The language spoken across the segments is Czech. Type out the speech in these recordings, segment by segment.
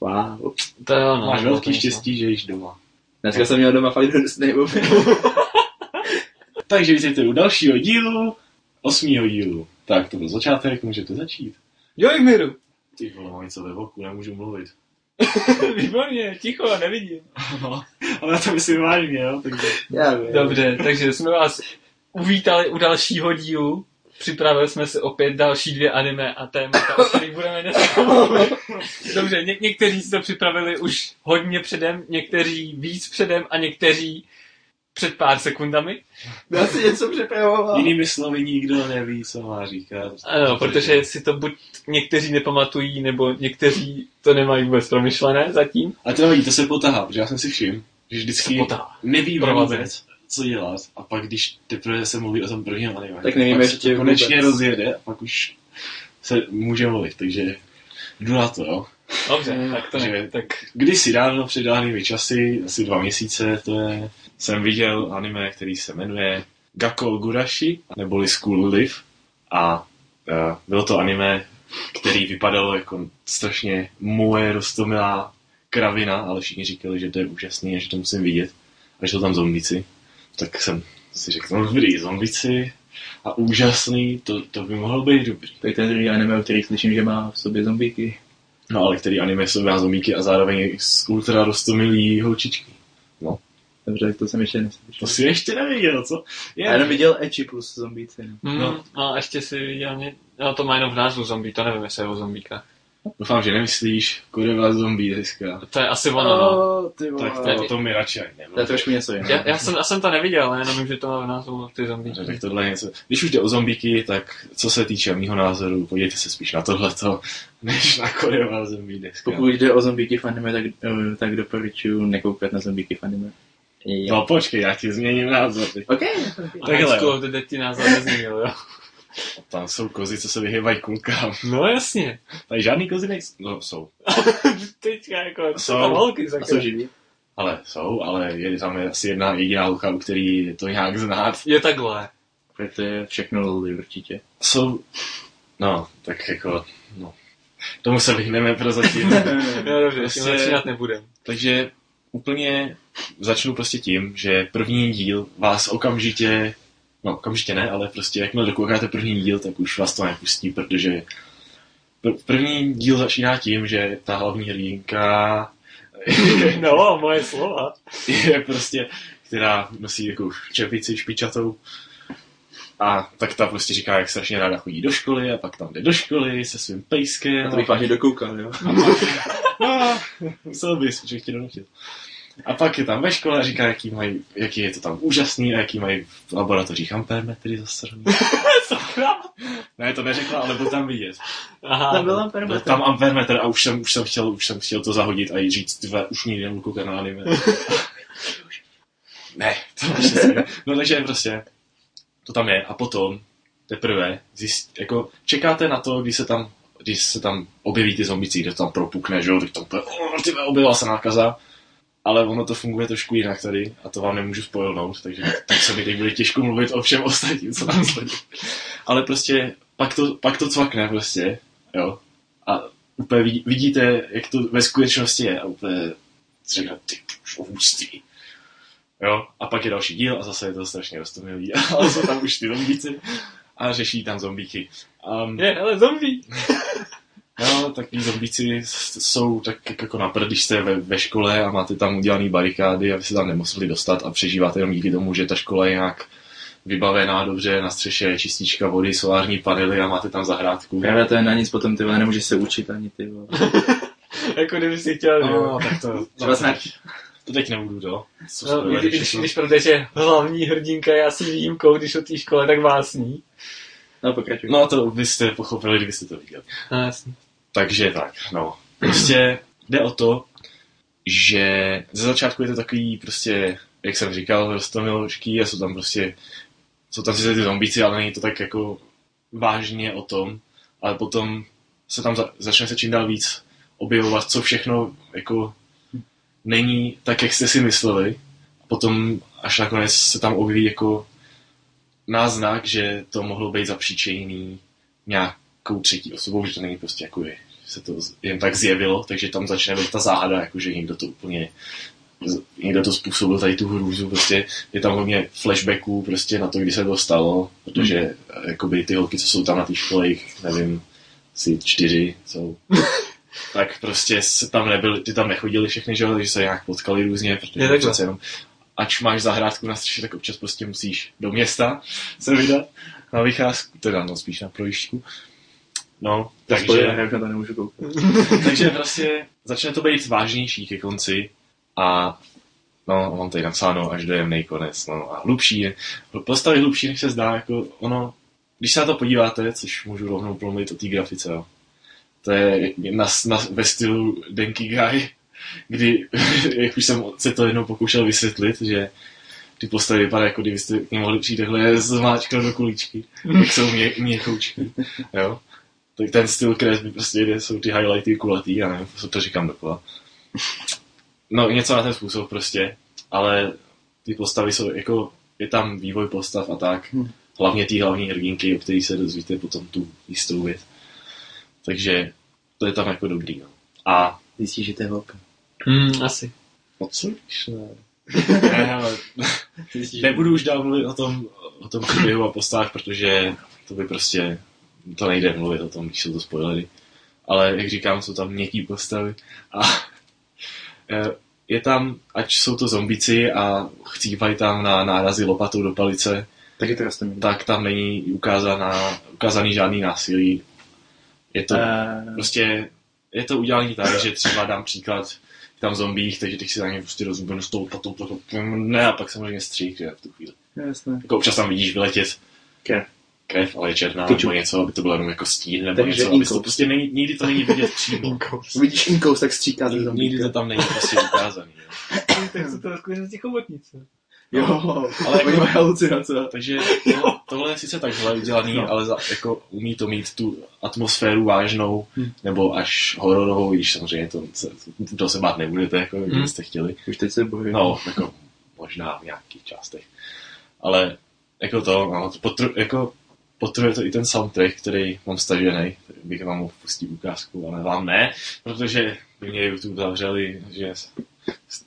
Wow. To jo, no, máš velký štěstí, že jsi doma. Dneska jsem měl doma fakt hrstnej mobilů. Takže víte u dalšího dílu, 8. dílu. Tak to byl začátek, můžete začít. Jo, Jimiru. Ty vole, mám něco ve voku, nemůžu mluvit. Výborně, ticho, nevidím. No, ale já to myslím vážně, jo? Takže... Dobře, takže jsme vás uvítali u dalšího dílu. Připravili jsme si opět další 2 anime a témata, o kterých budeme dneska mluvit. Dobře, někteří si to připravili už hodně předem, někteří víc předem a někteří před pár sekundami. Já si něco připravoval. Jinými slovy nikdo neví, co má říkat. Ano, protože si to buď někteří nepamatují, nebo někteří to nemají vůbec promyšlené zatím. A to nevadí, to se potahá, protože já jsem si všiml, že vždycky neví vůbec, co dělat. A pak, když teprve se mluví o tom prvním anime, tak nevíme, ještě konečně vůbec rozjede a pak už se může mluvit. Takže jdu na to, jo. Dobře, tak to ne. Tak... Kdysi dávno, před dávnými časy, asi 2 měsíce, to je... Jsem viděl anime, který se jmenuje Gakkou Gurashi, neboli School Live. A bylo to anime, který vypadalo jako strašně moje roztomilá kravina, ale všichni říkali, že to je úžasný a že to musím vidět. A že jsou tam zombíci. Tak jsem si řekl, no dobrý, zombíci a úžasný, to by mohlo být dobrý. To je ten druhý anime, o který slyším, že má v sobě zombíky. No ale který anime v sobě má zombíky a zároveň ultra roztomilý holčičky. No. Dobře, to jsem ještě neslyšel. To jsi ještě neviděl, co? Já jenom viděl Echi plus zombíci. No. A ještě si viděl, no to má jenom v názvu zombí, to nevím, jestli je o zombíkách. Doufám, že nemyslíš, kurevá zombí dneska. To je asi ono, no. Tak to mi radši nemluví. To je trošku něco jiného. Já jsem to neviděl, ale jenom vím, že to má v názvu ty zombíky. Tak tohle je něco. Když už jde o zombíky, tak co se týče mýho názoru, podívejte se spíš na tohleto, než na kurevá zombí dneska. Pokud jde o zombíky v anime, tak doporučuji nekoukat na zombíky v anime. No počkej, já ti změním názor. OK. Takhle. A teď ti názor nezměnil, jo? Tam jsou kozy, co se vyhýbají kulkám. No jasně. Tady žádný kozy nejsou. No, jsou. Teďka jako, jsou tam holky. Jsou živý. Ale je tam asi jedna jediná holka, u který je to nějak znát. Je takhle. To je všechno lidi určitě. Jsou, no, tak jako, no. Tomu se vyhneme prozatím. No dobře, prostě... začínat nebudem. Takže úplně... Začnu prostě tím, že první díl vás okamžitě ne, ale prostě jakmile dokoukáte první díl, tak už vás to nepustí, protože první díl začíná tím, že ta hlavní hrdinka no, moje slova je prostě, která nosí jako čepici špičatou a tak ta prostě říká, jak strašně ráda chodí do školy a pak tam jde do školy se svým pejskem a to bych vážně dokoukal, jo? Musel bys, protože bych tě donutil. A pak je tam ve škole a říká, jaký je to tam úžasný a jaký mají v laboratořích ampermetry zastrný. Ne, to neřekla, ale byl tam vidět. Aha, tam byl ampermetr. Tam ampermetr a už jsem chtěl to zahodit a jí říct, už nikdy nemůžu koukat na anime. Ne, to ne. No takže prostě, to tam je. A potom teprve jako čekáte na to, když se tam objeví ty zombíci, kdo tam propukne, že jo, tak to úplně, objevila se nákaza. Ale ono to funguje trošku jinak tady a to vám nemůžu spoilnout, takže tak se mi teď bude těžko mluvit o všem ostatním, co tam sledí. Ale prostě pak to cvakne prostě, jo. A úplně vidíte, jak to ve skutečnosti je a úplně řekne, ty hustý. Jo, a pak je další díl a zase je to strašně roztomilý, ale jsou tam už ty zombíci a řeší tam zombíky. Ale zombí! No, tak ty zombíci jsou tak jako na prd, když jste ve škole a máte tam udělaný barikády, aby se tam nemuseli dostat a přežíváte jenom díky tomu, že ta škola je nějak vybavená dobře, na střeše je čistička vody, solární panely a máte tam zahrádku. Právě to je na nic, potom ty vole, nemůžeš se učit ani ty vole. Jako kdyby si chtěl, no, tak to teď nebudu, jo. No, když protože hlavní hrdinka je asi výjimkou, když o té škole tak vásní. No, pokračuj. No, to byste pochopili, kdybyste to viděli. No, jasně. Takže tak, no. Prostě jde o to, že ze začátku je to takový prostě, jak jsem říkal, roztomilošký a jsou tam sice ty zombíci, ale není to tak jako vážně o tom, ale potom se tam začne se čím dál víc objevovat, co všechno jako není tak, jak jste si mysleli. Potom až nakonec se tam objeví jako náznak, že to mohlo být zapříčiněný nějakou třetí osobou, že to není prostě jako se to jen tak zjevilo, takže tam začne být ta záhada, jakože někdo to způsobil tady tu hrůzu, prostě je tam hodně flashbacků prostě na to, kdy se to stalo, protože jakoby ty holky, co jsou tam na té škole, nevím, asi 4 jsou, tak prostě tam nebyli, ty tam nechodili všechny, že jo, takže se nějak potkali různě, protože přece jenom, ač máš zahrádku na střeše, tak občas prostě musíš do města se vydat na vycházku, teda no spíš na projížďku. No, takže prostě začne to být vážnější ke konci a no, mám tady napsáno až dojemnej konec, no a hlubší, postavy hlubší, než se zdá, jako ono, když se na to podíváte, což můžu rovnou plomit o té grafice, jo, to je ve stylu Denki-gai, kdy, jak už jsem se to jednou pokoušel vysvětlit, že ty postavy vypadá, jako kdybyste k nim mohli přijít takhle zmáčknout do kulíčky, jak jsou měchoučky, jo. Tak ten styl kresby prostě jde, jsou ty highlighty kulatý, já nevím, to říkám dokola. No něco na ten způsob prostě, ale ty postavy jsou jako, je tam vývoj postav a tak, hlavně ty hlavní hrdinky, o kterých se dozvíte potom tu jistou věc. Takže to je tam jako dobrý, no. A zjistíš, že to je holka. Asi. O co? Ne, ale nebudu už dál mluvit o tom příběhu a postavách, protože to by prostě to nejde mluvit o tom, když jsou to spoilery. Ale jak říkám, jsou tam měkký postavy. A je tam, ač jsou to zombici a chcípají tam na nárazy lopatou do palice, tak tam není ukázaný žádný násilí. Je to prostě je to udělané tak, že třeba dám příklad tam zombích, takže ty si na ně prostě rozumím s tou lopatou, ne, a pak samozřejmě střík, že v tu chvíli. Jasné. Jako občas tam vidíš vyletět. Krev, ale je černá, nebo něco, aby to bylo jenom jako stín, nebo takže něco, aby to prostě není, nikdy to není vidět přímo. Vidíš inkous, tak stříká ze zombíka. Nikdy to tam není prostě ukázaný. Tak jsou to skutečnosti chobotnice. Jo, ale jako halucinace. Takže tohle je sice takhle udělaný, ale jako umí to mít tu atmosféru vážnou, nebo až hororovou, víš, samozřejmě to se bát nebudete, jako jste chtěli. Už teď se bojím. No, jako možná v nějakých částech. Ale jako to, no, potruje to i ten soundtrack, který mám stažený, bych vám mohl pustit ukázku, ale vám ne, protože by mě YouTube zavřeli, že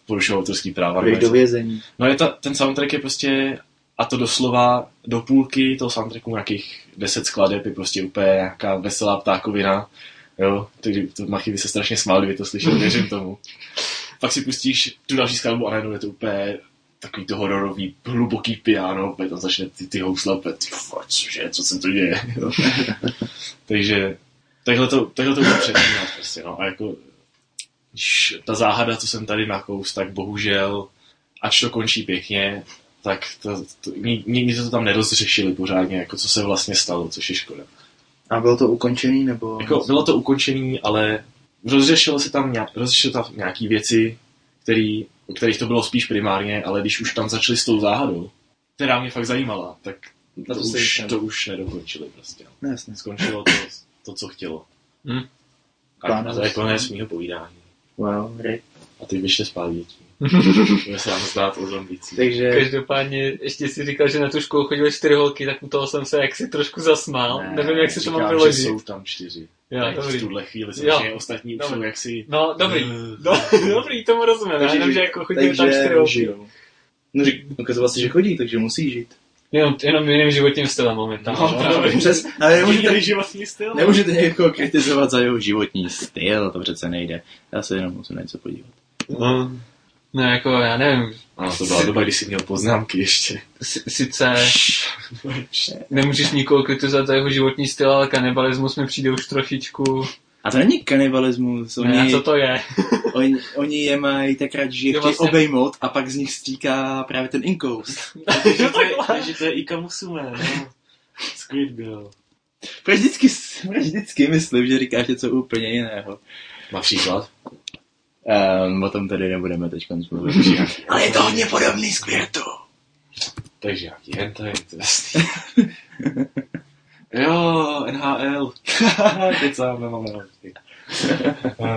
porušují autorský práva. Do vězení. No je ten soundtrack je prostě, a to doslova do půlky toho soundtracku nějakých 10 skladeb je prostě úplně nějaká veselá ptákovina, jo, takže Machy by se strašně smáli, kdyby to slyšel, věřím tomu. Pak si pustíš tu další skladbu a najednou je to úplně takový to hororový, hluboký piano, tam začne ty housle, co se to děje. Takže takhle to bude přepínat prostě, no. A jako ta záhada, co jsem tady nakous, tak bohužel, ač to končí pěkně, tak nikdy to tam nerozřešili pořádně, jako co se vlastně stalo, což je škoda. A bylo to ukončený, nebo? Jako, bylo to ukončený, ale rozřešilo se tam nějaký věci, o kterých to bylo spíš primárně, ale když už tam začali s tou záhadou, která mě fakt zajímala, tak to už nedokončili prostě. No, skončilo to, co chtělo. A to je konec mýho povídání. Wow, ryb. A teď vyšli spát děti. Bude se vám zdát o zombících. Takže každopádně, ještě si říkal, že na tu školu chodili 4 holky, tak u toho jsem se jaksi trošku zasmál. Ne, nevím, jak se to mám vyložit. Říkám, že jsou tam 4. V tuhle chvíli samozřejmě ostatní jsou jaksi... No, dobrý. Dobrý, tomu rozumím. Takže já nevím, že jako chodili tam 4 holky. No, ukazoval si, že chodí, takže musí žít. Jenom jiným životním stylem momentálně. No, právě. Ale nemůžete, životní styl? Nemůžete někoho kritizovat za jeho životní styl, to přece nejde. Já se jenom musím něco podívat. No jako, já nevím. Ano, to byla doba, když jsi měl poznámky ještě. Sice nemůžeš nikoho kritizovat za jeho životní styl, ale kanibalismus mi přijde už trošičku... A to není kanibalismus. Co to je? Oni je mají tak rád, že je chtějí vlastně obejmout a pak z nich stříká právě ten inkous. Takže to je ikamusume, no. Squid Girl. Proč vždycky myslím, že říkáš něco úplně jiného? Například? O tom tady nebudeme teď mluvit. Ale je to hodně podobný Squirtu. Takže jaký hentai, to jasný. Jo, NHL. Teď sám nemám rád.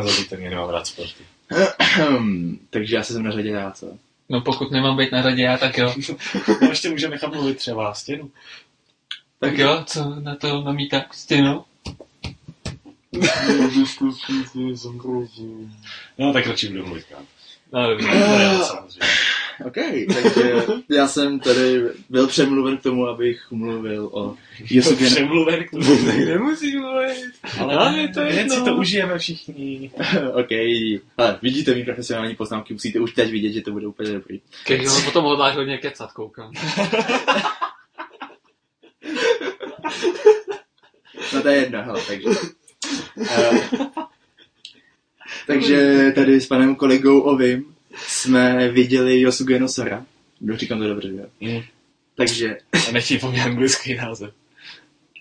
Zabíte mě, nemám rád sporty. Takže já se jsem na řadě já, co? No pokud nemám být na řadě já, tak jo. No ještě můžeme nechat mluvit třeba stěnu. Tak jo, co na to namítá stěnu? No, tak radši budu mluvit. No, dobře, samozřejmě. Okej, takže já jsem tady byl přemluven k tomu, abych mluvil o Yosuga. Přemluven k tomu, tak nemusím mluvit. Ale to je jedno. Si to užijeme všichni. Okej, ale vidíte mý profesionální poznámky, musíte už teď vidět, že to bude úplně dobrý. Když on potom hodláš hodně kecat, koukám. No to je jedno, hele, takže... takže tady s panem kolegou Ovim jsme viděli Yosuga no Sora. Říkám to dobře, jo? Mm. Takže... A nechtějí po mě anglický název.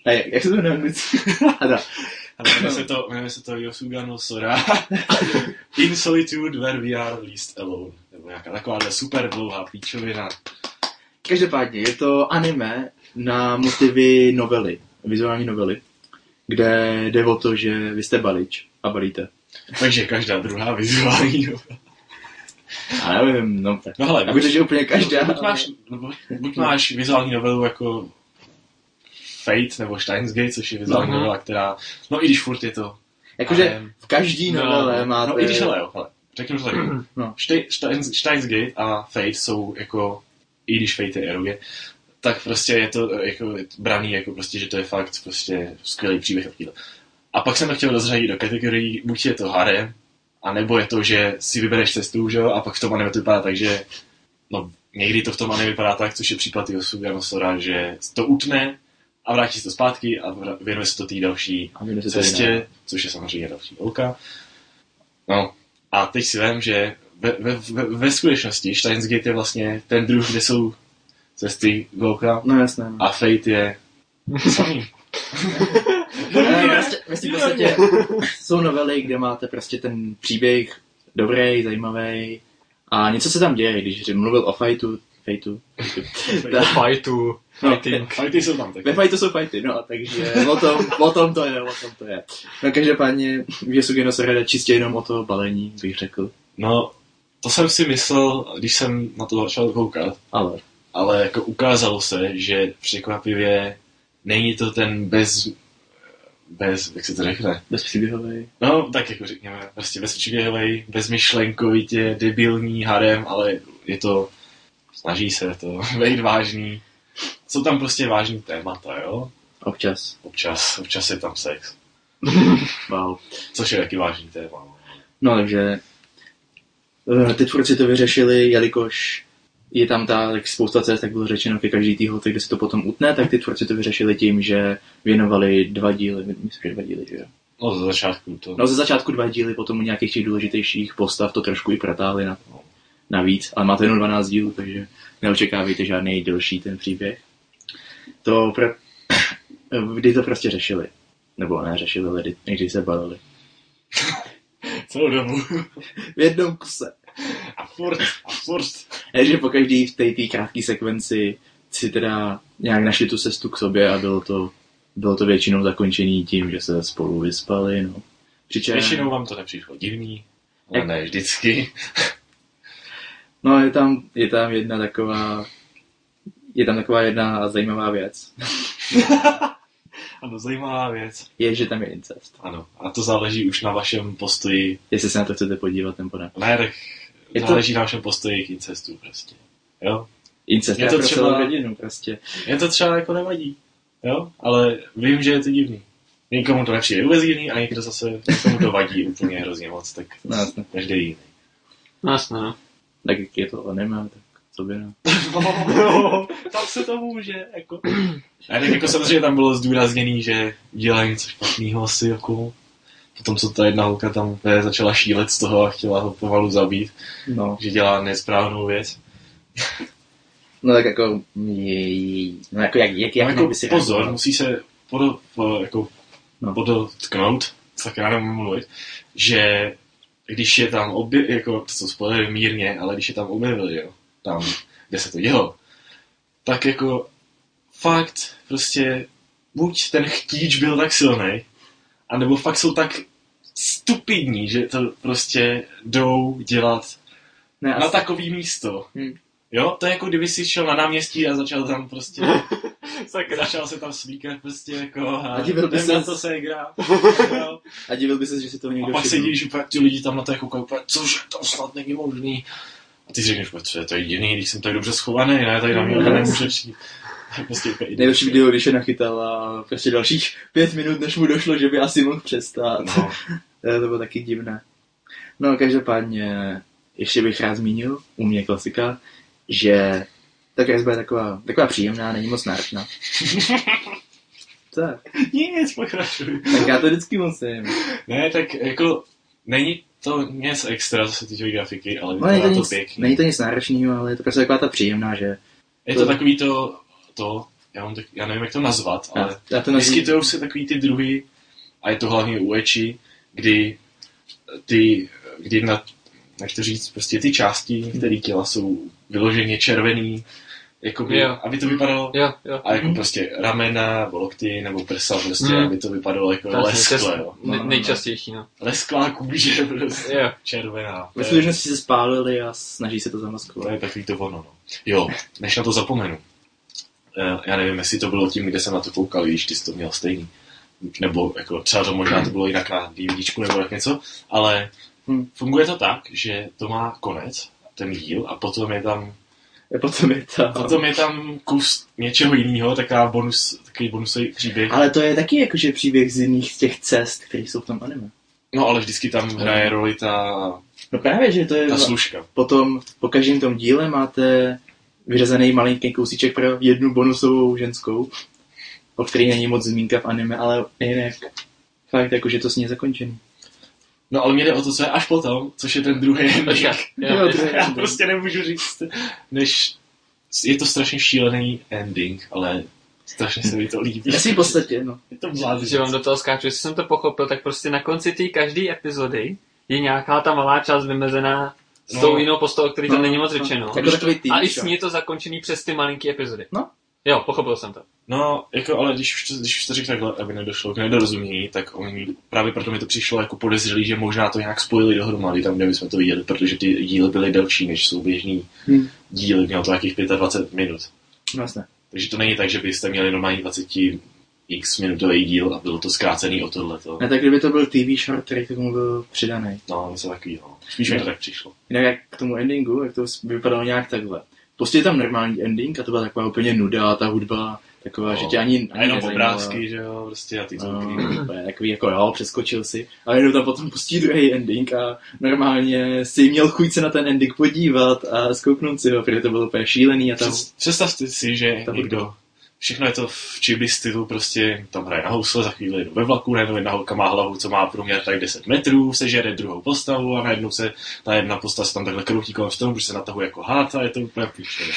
A jak se to jmenuje anglicky? Jmenuje se to Yosuga no Sora. In solitude where we are least alone. Nebo nějaká takováhle super dlouhá píčovina. Každopádně je to anime na motivy novely, vizuální novely, kde jde o to, že vy jste balič a balíte. Takže každá druhá vizuální novela. Já nevím, no. No hele, protože úplně každá... Buď máš vizuální novelu jako Fate nebo Steins Gate, což je vizuální novela, která... No i když furt je to... Jakože v každý novele máte... No i když hele, řeknu to tak. No. Steins Gate a Fate jsou jako... I když Fate je eroge, tak prostě je to jako braný, jako prostě, že to je fakt prostě skvělý příběh. A pak jsem to chtěl rozřadit do kategorií, buď je to harem, anebo je to, že si vybereš cestu, že jo, a pak v tom anime to vypadá tak, že no, někdy to v tom anime vypadá tak, což je případ Yosuga no Sora, že to utne a vrátí se to zpátky a věnuje se to té další cestě, což je samozřejmě další volka. No, a teď si vím, že ve skutečnosti Steins Gate je vlastně ten druh, kde jsou cesty volka, no, a Fate je samý. Prostě jsou novely, kde máte prostě ten příběh dobrý, zajímavý a něco se tam děje, když mluvil o fajtu. Fajty jsou tam taky. Ve fajtu jsou fajty, no, takže o tom to je. No každopádně v Yosuga no Sora jde čistě jenom o to balení, bych řekl. No, to jsem si myslel, když jsem na to začal koukat, ale jako ukázalo se, že překvapivě není to ten bez, jak se to řekne? Bezpříběhovej. No, tak jako řekněme, prostě bezpříběhovej, bezmyšlenkovitě, debilní harem, ale je to, snaží se to být vážný. Jsou tam prostě vážný témata, jo? Občas je tam sex. Wow. Což je taky vážný téma. No, takže teď furt to vyřešili, jelikož je tam tak spousta cest, tak bylo řečeno ke každý týho, kde se to potom utne, tak ty tvůrci to vyřešili tím, že věnovali 2 díly, myslím, že 2 díly, že jo? No ze začátku to. No ze začátku 2 díly, potom nějakých těch důležitějších postav to trošku i protáhli navíc, ale má to jenom 12 dílů, takže neočekávejte žádný delší ten příběh. Kdy to prostě řešili. Nebo neřešili, někdy se balili. Celou dobu. V jednom kuse. A furt. Takže po každý v té krátké sekvenci si teda nějak našli tu cestu k sobě a bylo to většinou zakončený tím, že se spolu vyspali, no. Přičem... Většinou vám to nepřišlo divný, ale ne vždycky. No je tam jedna taková zajímavá věc. Ano, zajímavá věc. Je, že tam je incest. Ano, a to záleží už na vašem postoji. Jestli se na to chcete podívat, nebo ne. Ne, záleží na vašem postoji k incestu prostě. Jo? Incest je to pro celou rodinu prostě. Je to třeba jako nevadí, jo? Ale vím, že je to divný. Někomu to nepřijde vůbec divný a někdo zase tomu to vadí úplně hrozně moc, tak každý jiný. Jasné. Tak je to anime, tak co by nám. No, tam se to může, jako... A tak jako samozřejmě tam bylo zdůrazněný, že dělá něco špatného asi, jako... Potom, co ta jedna holka tam začala šílet z toho a chtěla ho pomalu zabít, no. Že dělá nesprávnou věc. No tak jako... No jako jak no, jako pozor, rád, musí se podotknout, tak já nemůžu mluvit, že když je tam jako to jsou spojili mírně, ale když je tam objevili, jo, tam, kde se to dělo, tak jako... Fakt, prostě, buď ten chtíč byl tak silnej, anebo fakt jsou tak stupidní, že to prostě jdou dělat na takový místo, Jo, to je jako kdyby si šel na náměstí a začal tam prostě... začal se tam smíkat prostě jako... A divil by se, co se hrá. A divil by se, že si to někdo... A pak se díš, ti lidi tam na to koukají úplně, cože to snad není možný. A ty si řekneš, co je to jediný, když jsem tak dobře schovaný, ne, tady na mě nemůže přijít. Nejlepší video, když je nachytal a prostě dalších 5 minut, než mu došlo, že by asi mohl přestát. No. To bylo taky divné. No, každopádně, ještě bych rád zmínil, u mě klasika, že ta kresba je taková příjemná, není moc náročná. Tak. Nic, pokračuj. Tak já to vždycky musím. Ne, tak jako, není to nic extra, co se týče grafiky, ale no, vypadá to pěkně. Není to nic náročného, ale je to prostě taková ta příjemná, že... Je to takový to já nevím, jak to nazvat, ale vyskytujou se takový ty druhy, a je to hlavně u echi, kdy nechci říct, prostě ty části některé těla jsou vyloženě červený, jakoby, aby to vypadalo, a jako prostě ramena, lokty nebo prsa, prostě, aby to vypadalo jako lesklé. Nejčastější, no. Lesklá kůže, prostě, červená. Myslím, že si se spálili a snaží se to zamaskovat. To je takový to ono, no. Jo, než na to zapomenu. Já nevím, jestli to bylo tím, kde jsem na to koukal, když ty jsi to měl stejný. Nebo jako, třeba to možná to bylo jinak na DVDčku nebo tak něco, ale funguje to tak, že to má konec, ten díl, a potom je tam... Potom je tam kus něčeho jiného, takový bonusový příběh. Ale to je taky jakože příběh z jiných těch cest, které jsou v tom anime. No, ale vždycky tam hraje roli ta... No právě, že to je... Ta služka. Potom po každém tom díle máte vyřazený malinký kousíček pro jednu bonusovou ženskou, o který není moc zmínka v anime, ale jinak fakt jakože to s ní je zakončený. No, ale mě jde o to, co je až potom, což je ten druhý ending. Já prostě nemůžu říct, než je to strašně šílený ending, ale strašně se mi to líbí. Já si v podstatě, no. Je to vládě. Že vám do toho skáču, jestli jsem to pochopil, tak prostě na konci té každé epizody je nějaká ta malá část vymezená s tou jinou postavou, který tam není moc řečeno. A i s ní je to zakončený přes ty malinký epizody. No. Jo, pochopil jsem to. No, jako, ale když to řekl takhle, aby nedošlo k nedorozumění, tak oni právě proto mi to přišlo jako podezřelý, že možná to nějak spojili dohromady tam, kde bychom to viděli, protože ty díly byly delší, než jsou běžný díly, mělo to nějakých 25 minut. Vlastně. Takže to není tak, že byste měli normální 20x minutový díl a bylo to zkrácený o tohleto. Ne, tak kdyby to byl TV short, který tomu byl přidaný. No, něco takového. Spíš mi to tak přišlo. Jinak jak k tomu endingu, jak to vypadalo nějak takhle. Prostě je tam normální ending a to byla taková úplně nuda, ta hudba taková, že tě ani nezajímala. A jenom obrázky, že jo, prostě a ty takový jako přeskočil si. A jenom tam potom pustí druhý ending a normálně si měl chuť se na ten ending podívat a zkouknout si ho, protože to bylo úplně šílený a tam... Představte si, že někdo... Všechno je to v chibi stylu, prostě tam hraje na housle, za chvíli jdu ve vlaku, najednou jedna holka má hlavu, co má průměr tak 10 metrů, sežere druhou postavu a najednou se ta jedna postava se tam takhle kroutí kolem v tom, protože se natahuje jako háta, je to úplně píštěné.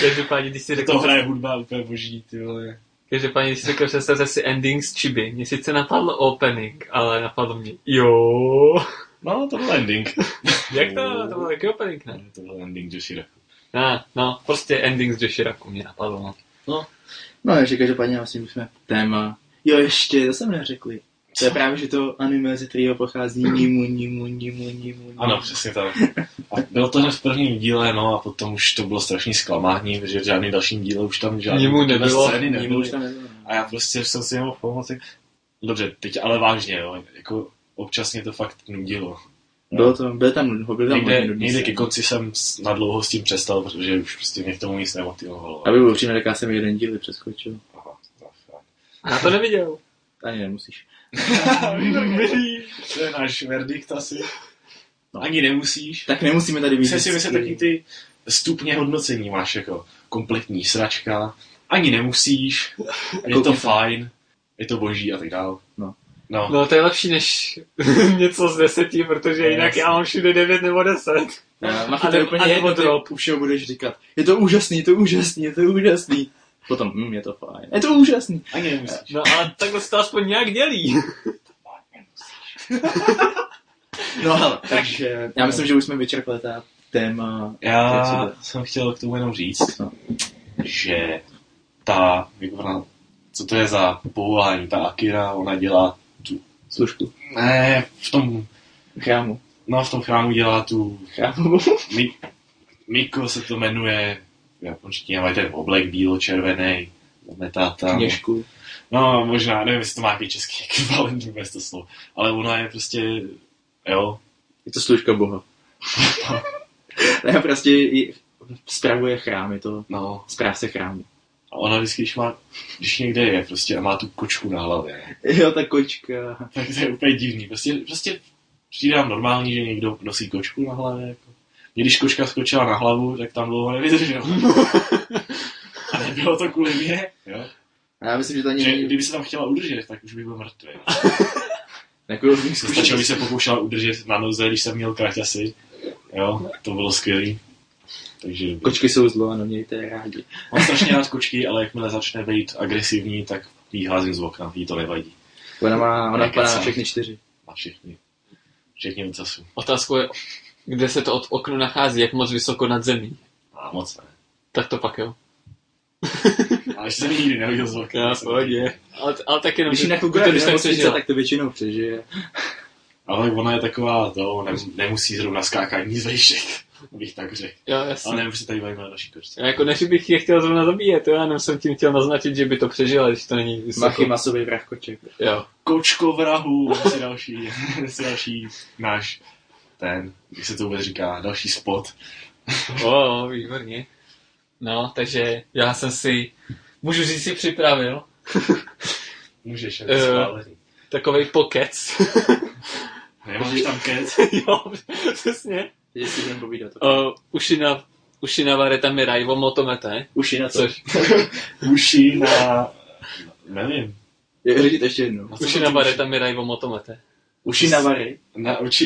Každopádně, když si řekl... To hraje hudba úplně boží, ty vole. Každopádně, když si řekl, že jste zase ending z chibi. Mně sice napadlo opening, ale napadlo mě jo. No, to byl ending. Jak to? To byl jaký opening, ne? To byl ending Joshiraku. No, prostě ending z Joshiraku mě napadlo. No, ještě každopádně asi musíme téma. Jo, ještě, to jsem neřekli. To je právě, že to anime, ze kterého pochází Nimu. Ano, přesně tak. A bylo to hned v prvním díle, no a potom už to bylo strašný zklamání, protože v žádném dalším díle už tam žádný scény nebylo. A já prostě jsem si nemohl pomoci. Dobře, teď ale vážně, jo, jako občas mě to fakt nudilo. Bylo tam někde ke konci jsem nadlouho s tím přestal, protože už prostě mě k tomu nic nemotivovalo. Aby byl přímě, tak já jsem jeden díl přeskočil. Aha, já to neviděl. Ani nemusíš. To je náš verdikt asi. No. Ani nemusíš. Tak nemusíme tady vidět. Myslím si, taky ty stupně hodnocení máš jako kompletní sračka. Ani nemusíš. Je to fajn. Je to boží a tak dál. No, to je lepší než něco z 10, protože jinak já mám všude 9 nebo 10. A to je úplně jedno, u všeho budeš říkat, je to úžasný. Potom, je to fajn, je to úžasný. Ani nemusíš. No, ale takhle se to aspoň nějak dělí. No, hele, takže já myslím, že už jsme vyčerpali ta téma. Já jsem chtěl k tomu jenom říct, že ta, co to je za povolání, ta Akira, ona dělá služku. Ne, v tom chrámu. No, v tom chrámu dělá tu... Chrámu? Miko se to jmenuje, v japonštině mají ten oblek bílo-červený, zametáta. Kněžku. No možná, nevím, jestli to má nějaký český ekvivalent, vůbec to slovo. Ale ona je prostě, jo. Je to služka boha. Ne, prostě spravuje chrám, je to no. Správce chrámu. A ona vždycky, když někde je prostě a má tu kočku na hlavě. Jo, ta kočka. Tak to je úplně divný. Prostě přijde nám normální, že někdo nosí kočku na hlavě. Jako. Mě když kočka skočila na hlavu, tak tam dlouho nevydržela. A nebylo to kvůli mě. Jo? Já myslím, že to ani... Kdyby se tam chtěla udržet, tak už by byl mrtvý. Stačilo, když se pokoušela udržet na noze, když jsem měl kraťasy. Jo, to bylo skvělý. Takže... Kočky jsou zlo, ano, mějte rádi. Mám strašně rád kočky, ale jakmile začne být agresivní, tak jí házím z okna, jí to nevadí. Ona padá na všechny čtyři. Na všechny. Všechny ocasu. Otázka je, kde se to od okna nachází, jak moc vysoko nad zemí? A moc ne. Tak to pak jo. Ale jsem nikdy neviděl z okna. Já, pohodě. Ale tak jenom... Když ji na kukura nemocnice, tak to většinou přežije. Ale ona je taková, to nemusí zrovna skákat nic vejšek, abych tak řekl. Jo, jasně. Ale nevím, že tady bavíme na naší kočce. Já jako než bych je chtěl zrovna zabíjet, jo, já jenom jsem tím chtěl naznačit, že by to přežila, když to není vysoko. Machy masový vrah koček. Jo. Kočko vrahu, to je další náš ten, jak se to vůbec říká, další spot. O, výborně. No, takže já jsem si, můžu říct, si připravil. Můžeš, já to schválený. Takovej pokec. Nemáš tam kec? Jo, přesně. Jestli jdem povídat. Ushinawareta mirai o motomete. Ushina to. Ushina... Nevím. Říct ještě jednou. Ushinawareta mirai o motomete. Ushinawareta.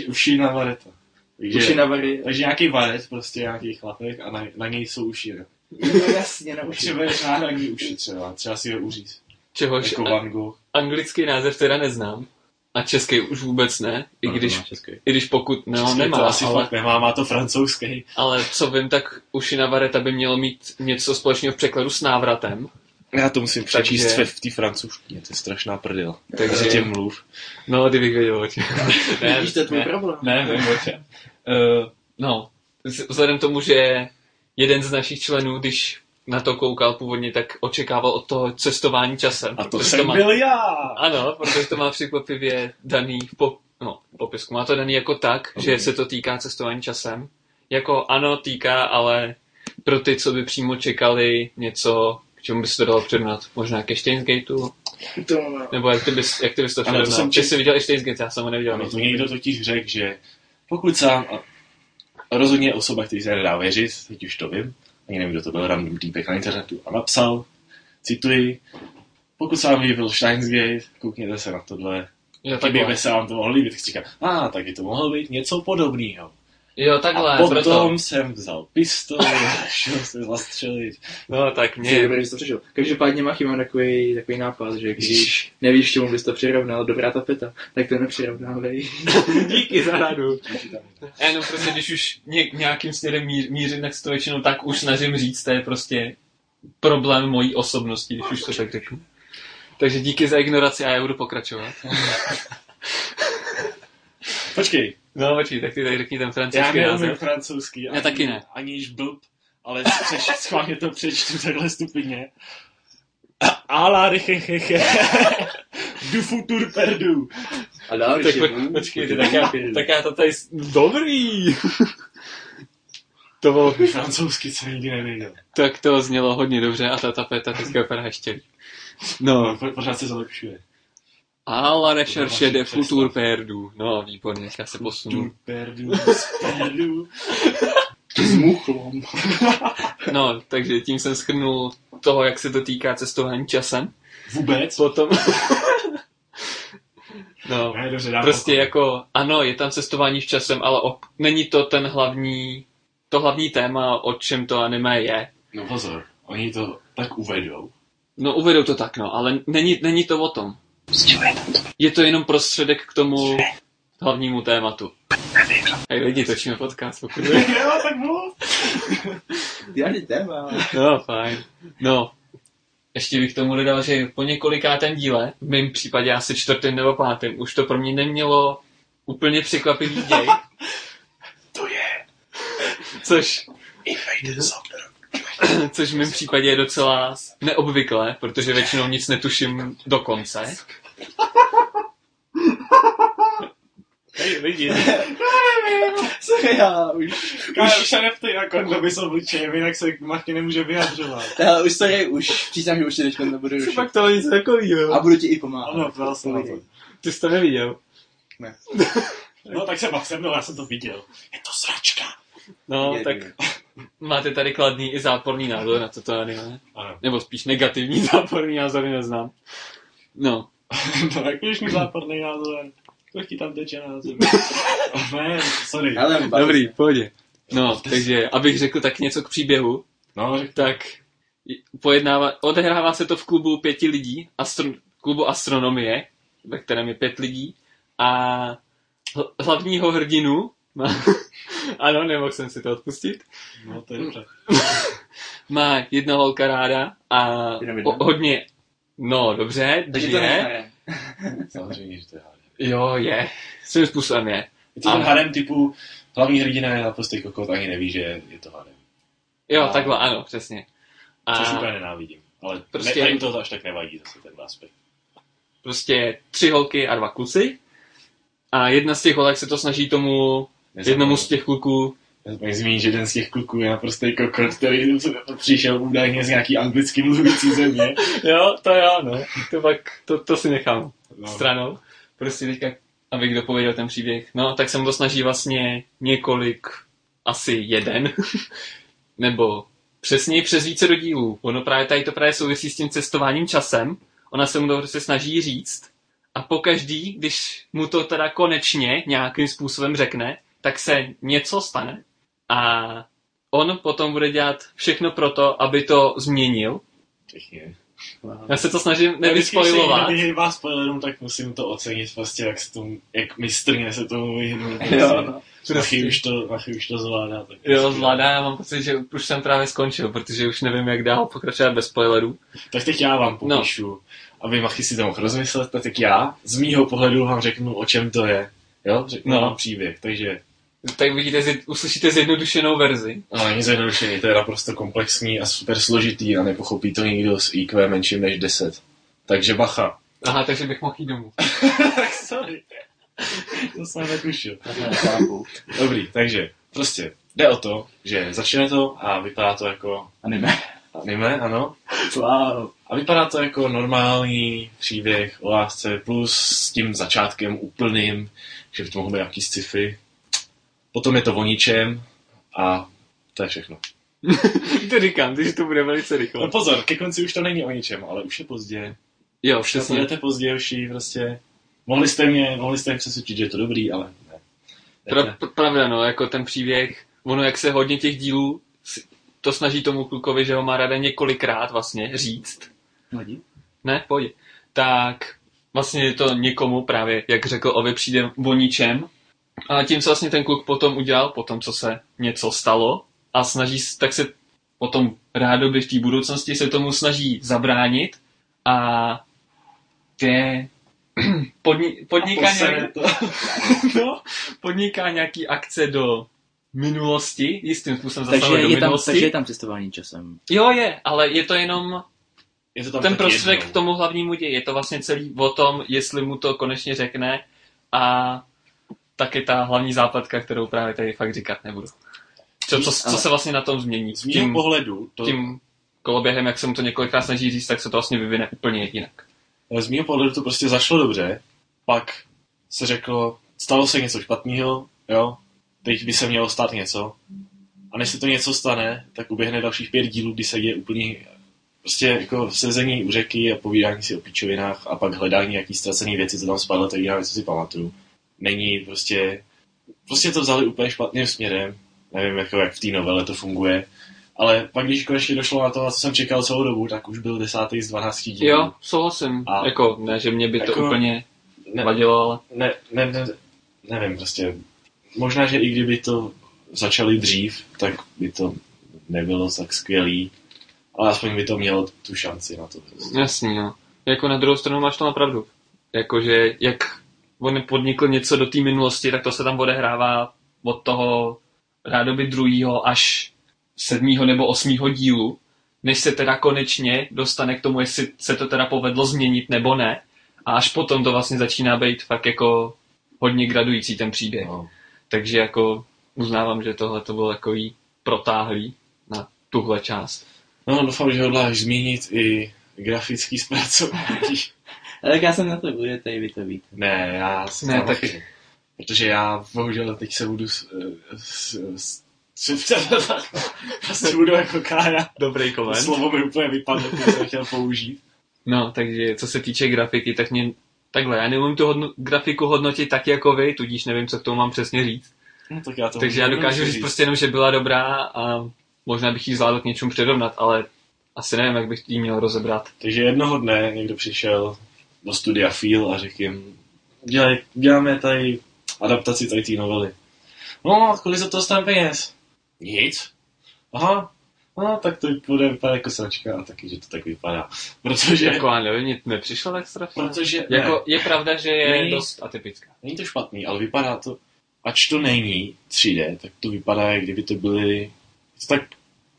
Ushinawareta. Takže nějaký varec, prostě nějaký chlapek a na něj jsou uši. No jasně, na uši. Třeba na něj uši třeba si ho uříz. Čehož jako anglický název teda neznám. A český už vůbec ne, i když pokud no, nemá, to asi ale, fakt nemá, má to francouzský. Ale co vím, tak Ushinawareta by mělo mít něco společného v překladu s návratem. Já to musím přečíst v té francouzštině, to je strašná prdel. Takže tě mluv. No, kdybych věděl o tě. Víš, to je tvůj problém. Ne, vím o tě. No, vzhledem tomu, že jeden z našich členů, když na to koukal původně, tak očekával od toho cestování časem. A to jsem byl já! Ano, protože to má překvapivě daný popisku. Má to daný jako tak, že se to týká cestování časem. Jako ano, týká, ale pro ty, co by přímo čekali něco, k čemu by se to dalo přednat. Možná ke Steins Gateu? Nebo jak ty bys to přednat? Ty jsi viděl i Steins Gate, já jsem ho neviděl. Ano, to někdo totiž řekl, že pokud sám rozhodně osoba, který se nedá věřit, teď už to vím, ani nevím, kdo to byl, random týpek na internetu a napsal, cituji, pokud se vám líbil Steins Gate, koukněte se na tohle, kdyby se vám to mohlo líbit, tak si říkám, taky to mohlo být něco podobného. Jo, takhle. A potom jsem vzal pistol a šel se zastřelit. No, tak mě. Dobrý, jsi to přešel. Každopádně Machy mám takový nápad, že když nevíš, čemu bys to přirovnal, dobrá tapeta, tak to nepřirovnávej. Díky za radu. Jenom prostě, když už nějakým směrem mířím, tak to většinou tak už snažím říct, to je prostě problém mojí osobnosti, když už to tak řeknu. Takže díky za ignoraci a já budu pokračovat. Počkej. No, tak ty tady řekni ten francouzský název. Já neumím francouzský. Já taky ne. Aniž blb, ale schválně to přečtu takhle stupidně. Ala rechecheche. Du futur perdu. Počkej, tak já to tady... Dobrý. To bylo... Francouzsky se nikdy nevěděl. Tak to znělo hodně dobře a ta tapeta teďka vypadá ještě líp. No, pořád se zlepšuje. Ala rešerše de futur perdu. No, výborně, já se posunu. Futur perdu, perdu. S muchlom. No, takže tím jsem shrnul toho, jak se to týká cestování časem. Vůbec? Potom... No, ne, dobře, prostě pokoj. Jako, ano, je tam cestování s časem, ale není to ten hlavní, to hlavní téma, o čem to anime je. No pozor, oni to tak uvedou. No, uvedou to tak, no, ale není to o tom. Je to jenom prostředek k tomu hlavnímu tématu. Hej lidi, točíme podcast, pokud je. Jo, tak mluv. Dělali téma. No, fajn. No, ještě bych tomu dodal, že po několikátém díle, v mém případě asi čtvrtém nebo pátém, už to pro mě nemělo úplně překvapivý děj. To je. Což... najde sám teda. Což v mém případě je docela neobvyklé, protože většinou nic netuším do konce. Hej, lidi. Já už. Já už se neptej na kondoby s obličejem, jinak se Martin nemůže vyjadřovat. Já už sorry, už. Přísám, že už tě teď nebudu rušit. Pak tohle nic takovýho. A budu ti i pomáhat. Ano, to jsem na to. Ty jsi to neviděl? Ne. No tak se pak se mnou, já jsem to viděl. Je to sračka. No, je, tak je. Máte tady kladný i záporný názor na toto anime. Ano. Nebo spíš negativní záporný názory neznám. No. No, jak když mi záporný názor. To ti tam teče na zemi. Oh, man, sorry. Dobrý, pojď. No, takže, abych řekl tak něco k příběhu, no, tak odehrává se to v klubu 5 lidí, klubu astronomie, ve kterém je 5 lidí, a hlavního hrdinu, ano, nemohl jsem si to odpustit. No, to je dobře. Má jedna holka ráda a hodně, no dobře, dvě. Samozřejmě, že to je hádá. Jo, je. Svým způsobem je. Je to ten harem typu, hlavní hrdina je naprostý kokot, ani neví, že je to harem. Jo, a... takhle, ano, přesně. A... což úplně nenávidím. Ale prostě... nevím to až tak nevadí zase ten aspekt. Prostě 3 holky a 2 kluci. A jedna z těch holek se to snaží tomu jednomu z těch kluků. Já zmíním, že jeden z těch kluků je naprostý kokot, který přišel údajně z nějaký anglicky mluvící země. Jo, to jo, no. To pak, to si nechám stranou. Prostě teďka, abych dopověděl ten příběh. No, tak se mu to snaží vlastně asi jeden, nebo přesněji přes více do dílů. Ono právě tady to právě souvisí s tím cestováním časem. Ona se mu to prostě snaží říct. A pokaždý, když mu to teda konečně nějakým způsobem řekne, tak se něco stane. A on potom bude dělat všechno pro to, aby to změnil. Wow. Já se to snažím nevyspoilovat. Když má spoilerům, tak musím to ocenit, prostě jak se tomu, jak mistrně se tomu vyhnul. Už to zvládá. Tak jo, zvládá, já mám pocit, že už jsem právě skončil, protože už nevím, jak dál pokračovat bez spoilerů. Tak teď já vám popíšu, aby Machy si to mohl rozmyslet, tak já z mýho pohledu vám řeknu, o čem to je. Jo? Řeknu vám příběh, takže... Tak vidíte, uslyšíte zjednodušenou verzi. No, není zjednodušený, to je naprosto komplexní a super složitý a nepochopí to nikdo s IQ menším než 10. Takže bacha. Aha, takže bych mohl jít domů. Sorry. To jsem nekušil. Dobrý, takže prostě jde o to, že začne to a vypadá to jako... Anime, ano. Wow. A vypadá to jako normální příběh o lásce plus s tím začátkem úplným, že by to mohlo být nějaký sci-fi. Potom je to o ničem a to je všechno. To říkám, že to bude velice rychle. No pozor, ke konci už to není o ničem, ale už je pozdě. Jo, už to budete pozdější, prostě. Mohli jste mě přesvědčit, že je to dobrý, ale ne. Pravda, no, jako ten příběh, ono jak se hodně těch dílů to snaží tomu klukovi, že ho má ráda několikrát vlastně říct. Hodí? Ne, pojď. Tak vlastně to někomu právě, jak řekl Ove, přijde o ničem. A tím se vlastně ten kluk potom udělal, potom co se něco stalo a snaží, tak se potom rádoby v té budoucnosti se tomu snaží zabránit a ty podniká nějaký akce do minulosti, jistým způsobem zasahuje do minulosti. Takže je tam cestování časem. Jo je, ale je to jenom ten prostředek k tomu hlavnímu ději. Je to vlastně celý o tom, jestli mu to konečně řekne a taky ta hlavní zápletka, kterou právě tady fakt říkat nebudu. Co se vlastně na tom změní? Z mého pohledu... Tím koloběhem, jak se mu to několikrát snaží říct, tak se to vlastně vyvine úplně jinak. Z mého pohledu to prostě zašlo dobře, pak se řeklo, stalo se něco špatného, jo, teď by se mělo stát něco, a než se to něco stane, tak uběhne dalších 5 dílů, kdy se děje úplně prostě jako sezení u řeky a povídání si o pičovinách a pak hledání nějaký ztracený věci, co tam spadlo, tak já něco si pamatuju. Není prostě to vzali úplně špatným směrem, nevím, jak v té novele to funguje, ale pak když konečně došlo na to, na co jsem čekal celou dobu, tak už byl 10. z 12 dílů. Jo, souhlasím, jako, ne, že mě by jako, to úplně nevadilo, ale... Ne, nevím, prostě, možná, že i kdyby to začali dřív, tak by to nebylo tak skvělý, ale aspoň by to mělo tu šanci na to. Prostě. Jasně, no, jako na druhou stranu máš to napravdu, jakože, jak... On podnikl něco do té minulosti, tak to se tam odehrává od toho rádoby druhýho až sedmýho nebo osmýho dílu, než se teda konečně dostane k tomu, jestli se to teda povedlo změnit nebo ne. A až potom to vlastně začíná být fakt jako hodně gradující ten příběh. No. Takže jako uznávám, že tohle to bylo takový protáhlý na tuhle část. No, doufám, že hodláš zmínit i grafický zpracování. Tak já jsem na to budete, i vy to víte. Ne, já jsem ne, tak... Protože já bohužel teď se budu prostě budu jako Kája. Dobrý koment. Slovo mi úplně vypadlo, když jsem chtěl použít. No, takže co se týče grafiky, tak mě... Takhle, já neumím tu grafiku hodnotit tak jako vy, tudíž nevím, co k tomu mám přesně říct. No, tak já to takže já dokážu říct prostě jenom, že byla dobrá a možná bych ji zvládl k něčemu předovnat, ale asi nevím, jak bych ji měl rozebrat. Takže jednoho dne někdo přišel do studia Feel a řekl jim, děláme tady adaptaci tady té novely. No, kolik za to dostane peněz? Nic. Aha. No, tak to bude vypadat jako sračka a taky, že to tak vypadá. Protože... Jako já nevím, mě nepřišlo tak strašně. Protože... Jako, je pravda, že je není, dost atypická. Není to špatný, ale vypadá to... Ač to není 3D, tak to vypadá, jak kdyby to byly... To tak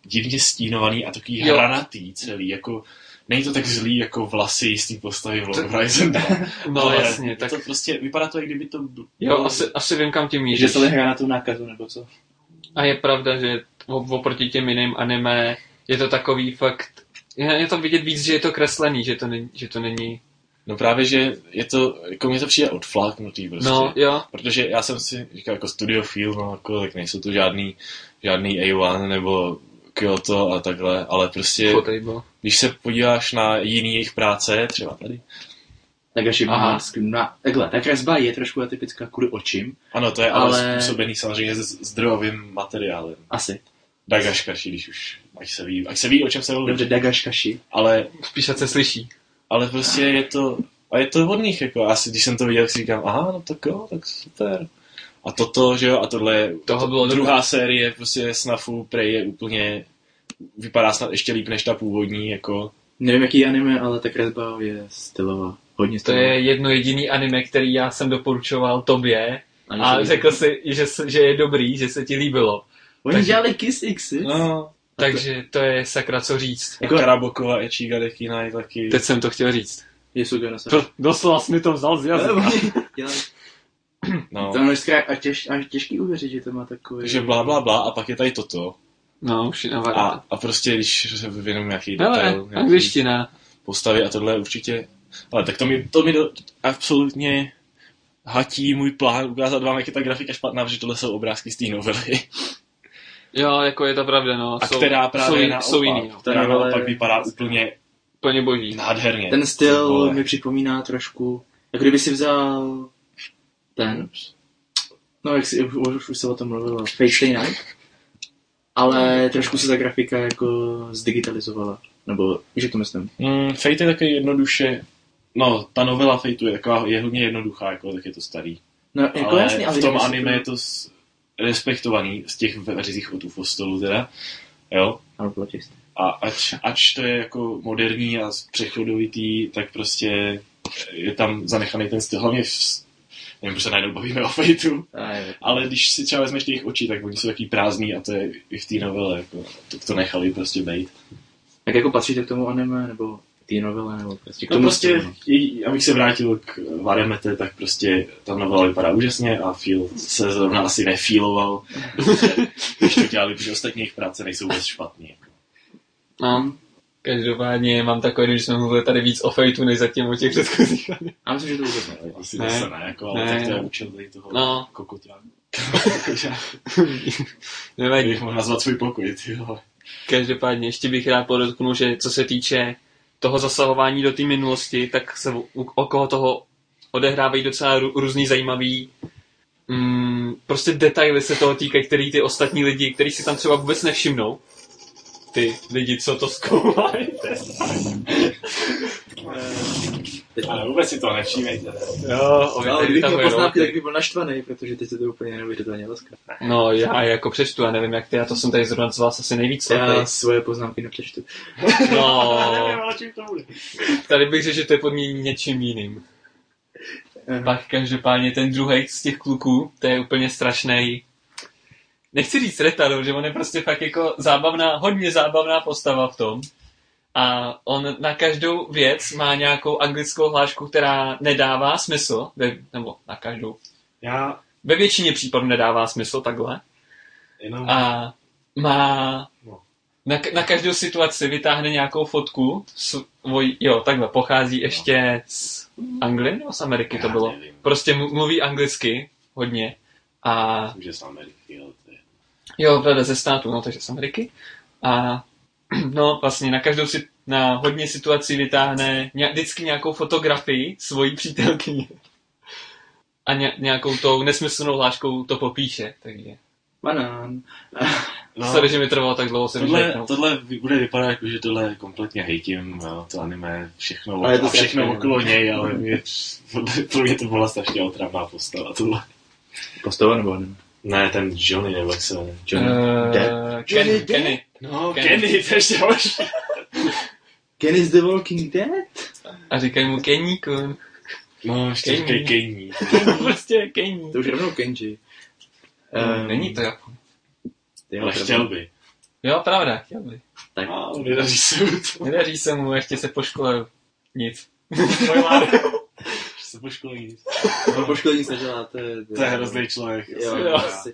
divně stínovaný a takový hranatý celý, jako... Není to tak zlý, jako vlasy jistý postavy v Lord Horizon 2. No ale jasně, tak... To prostě vypadá to, jak kdyby to... Jo, asi vím, kam tím míříš. Že se hraje na tu nákazu, nebo co? A je pravda, že oproti těm jiným anime je to takový fakt... Je to vidět víc, že je to kreslený, že to není... No právě, že je to... Jako mě to přijde odfláknutý prostě. No, jo. Protože já jsem si říkal, jako Studio Feel, no jako, tak nejsou to žádný A1 nebo... Kyoto a takhle, ale prostě, když se podíváš na jiný jejich práce, třeba tady. Ta kresba je trošku atypická kvůli očím. Ano, to je ale způsobený samozřejmě ze zdrojovým materiálem. Asi. Dagashikashi, když už, ať se ví, o čem se mluví. Dobře, Dagashikashi. Ale spíš se slyší. Ale prostě je to, a je to hodných, jako, asi když jsem to viděl, si říkám, aha, no tak jo, tak super. A toto, že jo, a tohle, bylo druhá série prostě Snafu, prej je úplně, vypadá snad ještě líp než ta původní, jako. Nevím, jaký anime, ale ta kresba je stylová, hodně stylová. To je jedno jediný anime, který já jsem doporučoval tobě a řekl si, že je dobrý, že se ti líbilo. Oni dělali Kiss X's. No, takže to je sakra co říct. Jako Karabokova Echiga Dekina je taky. Teď jsem to chtěl říct. Yosuga no Sora. Doslova jsi mi to vzal z jazyka. No. To je těžký uvěřit, že to má takový... Takže blá, blá, blá, a pak je tady toto. No, Ushinawareta. A prostě, když se vyvinu nějaký detail, nějaký postavy a tohle určitě... Ale tak to mi absolutně hatí můj plán ukázat vám, jak je ta grafika špatná, protože tohle jsou obrázky z té novely. Jo, jako je to pravda, no. Která naopak vypadá úplně boží. Nádherně. Ten styl mi připomíná trošku, jako kdyby si vzal... No, jak si už se o tom mluvilo, Fate Night, ale trošku se ta grafika jako zdigitalizovala, nebo víš, jak to myslím? Fate je takový jednoduše, no, ta novela Fateu je taková, je hodně jednoduchá, jako tak je to starý. No, jako ale jasný, v tom anime je to respektovaný, z těch veřizích od UFO stolu teda, jo? A ač to je jako moderní a přechodovitý, tak prostě je tam zanechaný ten styl, hlavně nevím, proč se najednou bavíme o Fateu, ale když si třeba vezmeš těch očí, tak oni jsou takový prázdný a to je i v té novele, jako, to nechali prostě bejt. Tak jako patříte k tomu anime, nebo té novele, nebo prostě k tomu? No prostě, abych se vrátil k Waremete, tak prostě ta novela vypadá úžasně a Feel se zrovna asi nefeeloval, když to dělali, protože ostatní jejich práce nejsou vůbec špatný. Jako. No. Každopádně mám takový, že jsme mluvili tady víc o Fateu, než zatím o těch předchozích. Já myslím, že to vůbec nevím. Asi zase ne, jako, ale tak to je učil tady toho kokoťáku. Nevadí. Bych mohl nazvat svůj pokoj, tyhle. Každopádně ještě bych rád podotknul, že co se týče toho zasahování do té minulosti, tak se okolo toho odehrávají docela různý zajímavý prostě detaily se toho týkají, který ty ostatní lidi, který si tam třeba vůbec nevšimnou. Ty lidi, co to zkoumají. Ale vůbec si to nevšímejte. Jo, ale kdybych měl poznámky, tak by byl naštvaný, protože teď se to úplně neuvěřitelně leská. No já jako přečtu, já nevím jak ty, já to jsem tady zrovna z vás asi nejvíc. Já svoje poznámky nepřečtu. No. Nevím, ale čím to bude. Tady bych řekl, že to je podmínění něčím jiným. Pak každopádně ten druhý z těch kluků, to je úplně strašnej. nechci říct retard, že on je prostě fakt jako zábavná, hodně zábavná postava v tom. A on na každou věc má nějakou anglickou hlášku, která nedává smysl, nebo na každou. Ve většině případů nedává smysl, takhle. A má... Na každou situaci vytáhne nějakou fotku, jo, takhle, pochází ještě z Anglie, nebo z Ameriky to bylo. Prostě mluví anglicky hodně a... Myslím, že z Ameriky, jo, ze státu, no, takže z Ameriky. A no, vlastně na hodně situací vytáhne vždycky nějakou fotografii svojí přítelkyně. A nějakou tou nesmyslnou hláškou to popíše, takže... Banán. No, sorry, že mi trvalo tak dlouho se vyžděknout. Tohle bude vypadat jako, že tohle kompletně hejtím, to anime, všechno, ale to všechno okolo něj, ale pro mě to byla strašně otravná postava, tohle. Postava nebo anime? Ne, ten Johnny, nebo jak se... Kenny. No, Kenny, to ještě horší. Kenny's the Walking Dead? A říkají mu Kenny-kun. No, ještě říkají Kenny. Prostě Kenny. To už rovnou Kenji. Není to Japon. Ale chtěl by. Jo, pravda, chtěl by. Tak. Nedaří se mu to. Nedaří se mu, ještě se po škole nic. Se po škole nic. Po škole nic nedělá, to je hrozný člověk. Jo, asi.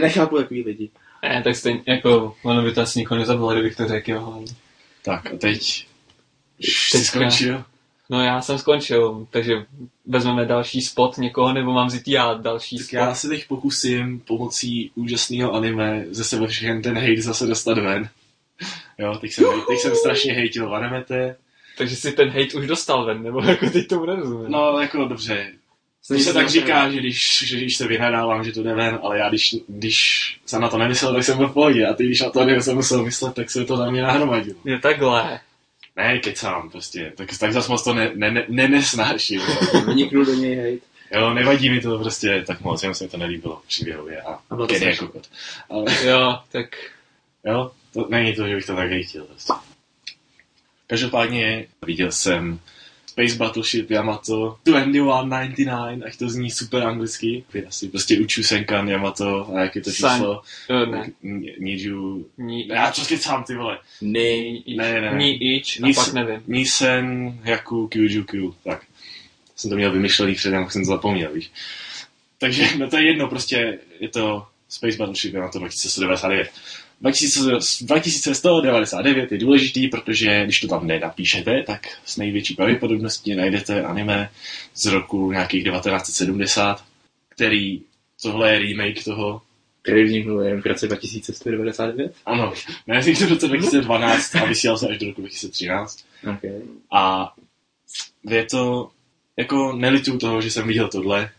Nechápu, jaký lidi. Ne, tak stejně, jako, ono by to asi nikoho nezabilo, kdybych to řekl, jo. Tak a teď? Jsi skončil? No já jsem skončil, takže vezmeme další spot někoho, nebo mám vzít já další tak spot? Já si teď pokusím pomocí úžasného anime ze sebe všechen ten hejt zase dostat ven. Jo, teď jsem strašně hejtil Vanemete. Takže si ten hejt už dostal ven, nebo jako teď tomu nerozumím. No jako dobře, to se tak říká, že když se vyhledávám, že to jde ven, ale já když jsem na to nemyslel, tak jsem byl v pohodě. A ty když na to anime jsem musel myslet, tak se to na mě nahromadilo. Jo takhle. Ne, kecám, prostě. Tak zas moc to nesnáším. Vniknul do něj hejt. Jo, nevadí mi to prostě tak moc, jenom se mi to nelíbilo příběhově. A bylo to jako kot. Ale... Jo, tak... Jo, to není to, že bych to tak hejtil. Prostě. Každopádně viděl jsem Space Battleship Yamato 2199, ať to zní super anglicky. Asi prostě uču Senkan Yamato a jak je to číslo. Niju... Já to kecám, ty vole. Ne. Niič a pak nevím. Nisen, Jaku, Kyujuku. Tak. Jsem to měl vymyšlený předem, jak jsem to zapomněl, víš. Takže no to je jedno, prostě je to Space Battleship Yamato 2099. 2199 je důležitý, protože když to tam nenapíšete, tak s největší pravděpodobností najdete anime z roku nějakých 1970, který tohle je remake toho. Který vzniknul jen v roce 2199? Ano, ne, vzniknul v roce 2012 a vysílal se až do roku 2013. Okay. A je to, jako nelituju toho, že jsem viděl tohle.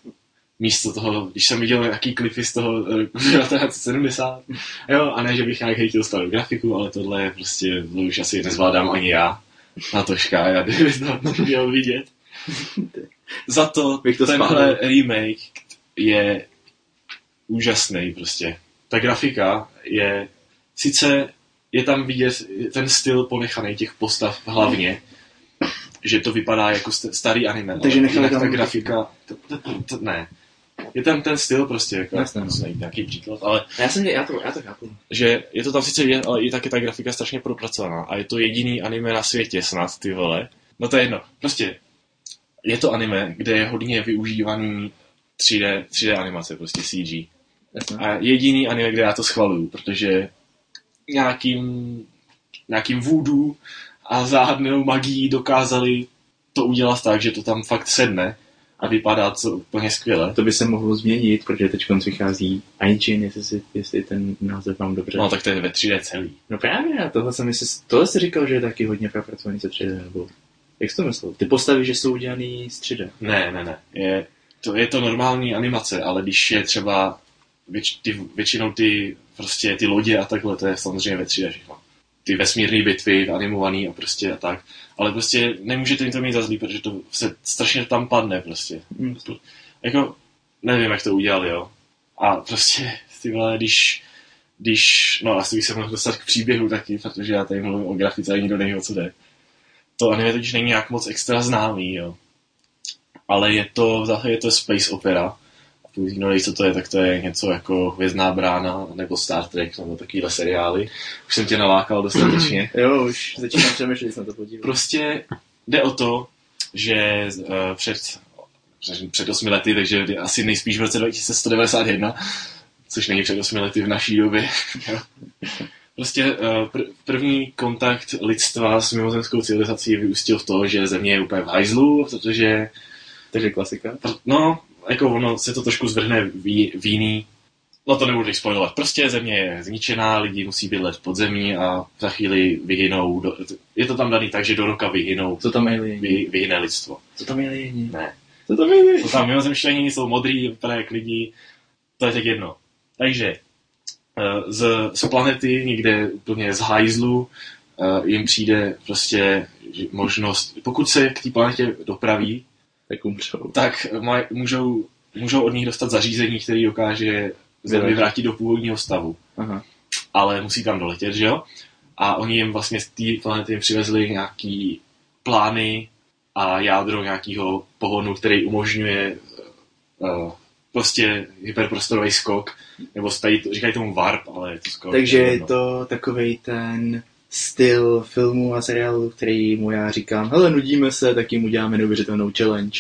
Místo toho, když jsem viděl nějaký klipy z toho roku 1970, jo, a ne, že bych nějak hejtil starou grafiku, ale tohle je prostě, to už asi nezvládám ani já, na tožka, já bych to měl vidět. Za to, tenhle remake je úžasný prostě. Ta grafika je, sice je tam vidět ten styl ponechaný těch postav hlavně, že to vypadá jako starý anime, takže nechali tam ta grafika, ne. Je tam ten styl prostě, jako, nejde nějaký příklad, ale... Já to chápu. Že je to tam sice vidět, ale i taky ta grafika strašně propracovaná a je to jediný anime na světě snad, ty vole. No to je jedno. Prostě je to anime, kde je hodně využívaný 3D animace, prostě CG. Jasně. A jediný anime, kde já to schvaluju, protože nějakým voodoo a záhadnou magií dokázali to udělat tak, že to tam fakt sedne. A vypadá to úplně skvěle. To by se mohlo změnit, protože teď vychází Aijin, jestli ten název mám dobře. No tak to je ve 3D celý. No právě, tohle jsi říkal, že je taky hodně propracovaný se 3D, nebo jak jsi to myslel? Ty postavy, že jsou udělaný z 3D. Ne. Je to normální animace, ale když je třeba většinou ty prostě ty lodě a takhle, to je samozřejmě ve 3D všechno. Ty vesmírné bitvy, animovaný a prostě a tak. Ale prostě nemůžete jim to mít za zlý, protože to se strašně tam padne prostě. Jako, nevím, jak to udělali, jo. A prostě, ty vole, no asi bych se mohl dostat k příběhu taky, protože já tady mluvím o grafice a nikdo neví, o co jde. To anime totiž není nějak moc extra známý, jo. Ale je to space opera. kdo neví, co to je, tak to je něco jako Hvězdná brána nebo Star Trek nebo takovýhle seriály. Už jsem tě nalákal dostatečně. Jo, už začínám přemýšlet, jsem to podíval. Prostě jde o to, že před 8 lety, takže asi nejspíš v roce 2191, což není před 8 lety v naší době. Prostě první kontakt lidstva s mimozemskou civilizací vyústil v to, že Země je úplně v hajzlu, protože... Takže klasika? No, jako ono se to trošku zvrhne v jiný... No to nebudu spoilovat. Prostě Země je zničená, lidi musí bydlet pod zemí a za chvíli vyhynou... Je to tam daný tak, že do roka vyhynou... Co tam vyhyne lidstvo. Co tam alieni? Ne. Co tam alieni? Co tam mimozemštění, jsou modrý, vypadají jak lidi. To je tak jedno. Takže... Z planety, někde úplně z hajzlu, jim přijde prostě možnost, pokud se k té planetě dopraví, tak můžou od nich dostat zařízení, které dokáže Zemi vrátit do původního stavu. Aha. Ale musí tam doletět, že jo? A oni jim vlastně z té planety jim přivezli nějaký plány a jádro nějakého pohonu, který umožňuje prostě hyperprostorový skok, nebo říkají tomu warp, ale je to skoro... Takže je to takovej ten styl filmu a seriálu, který mu já říkám, hele, nudíme se, tak jim uděláme neuvěřitelnou challenge.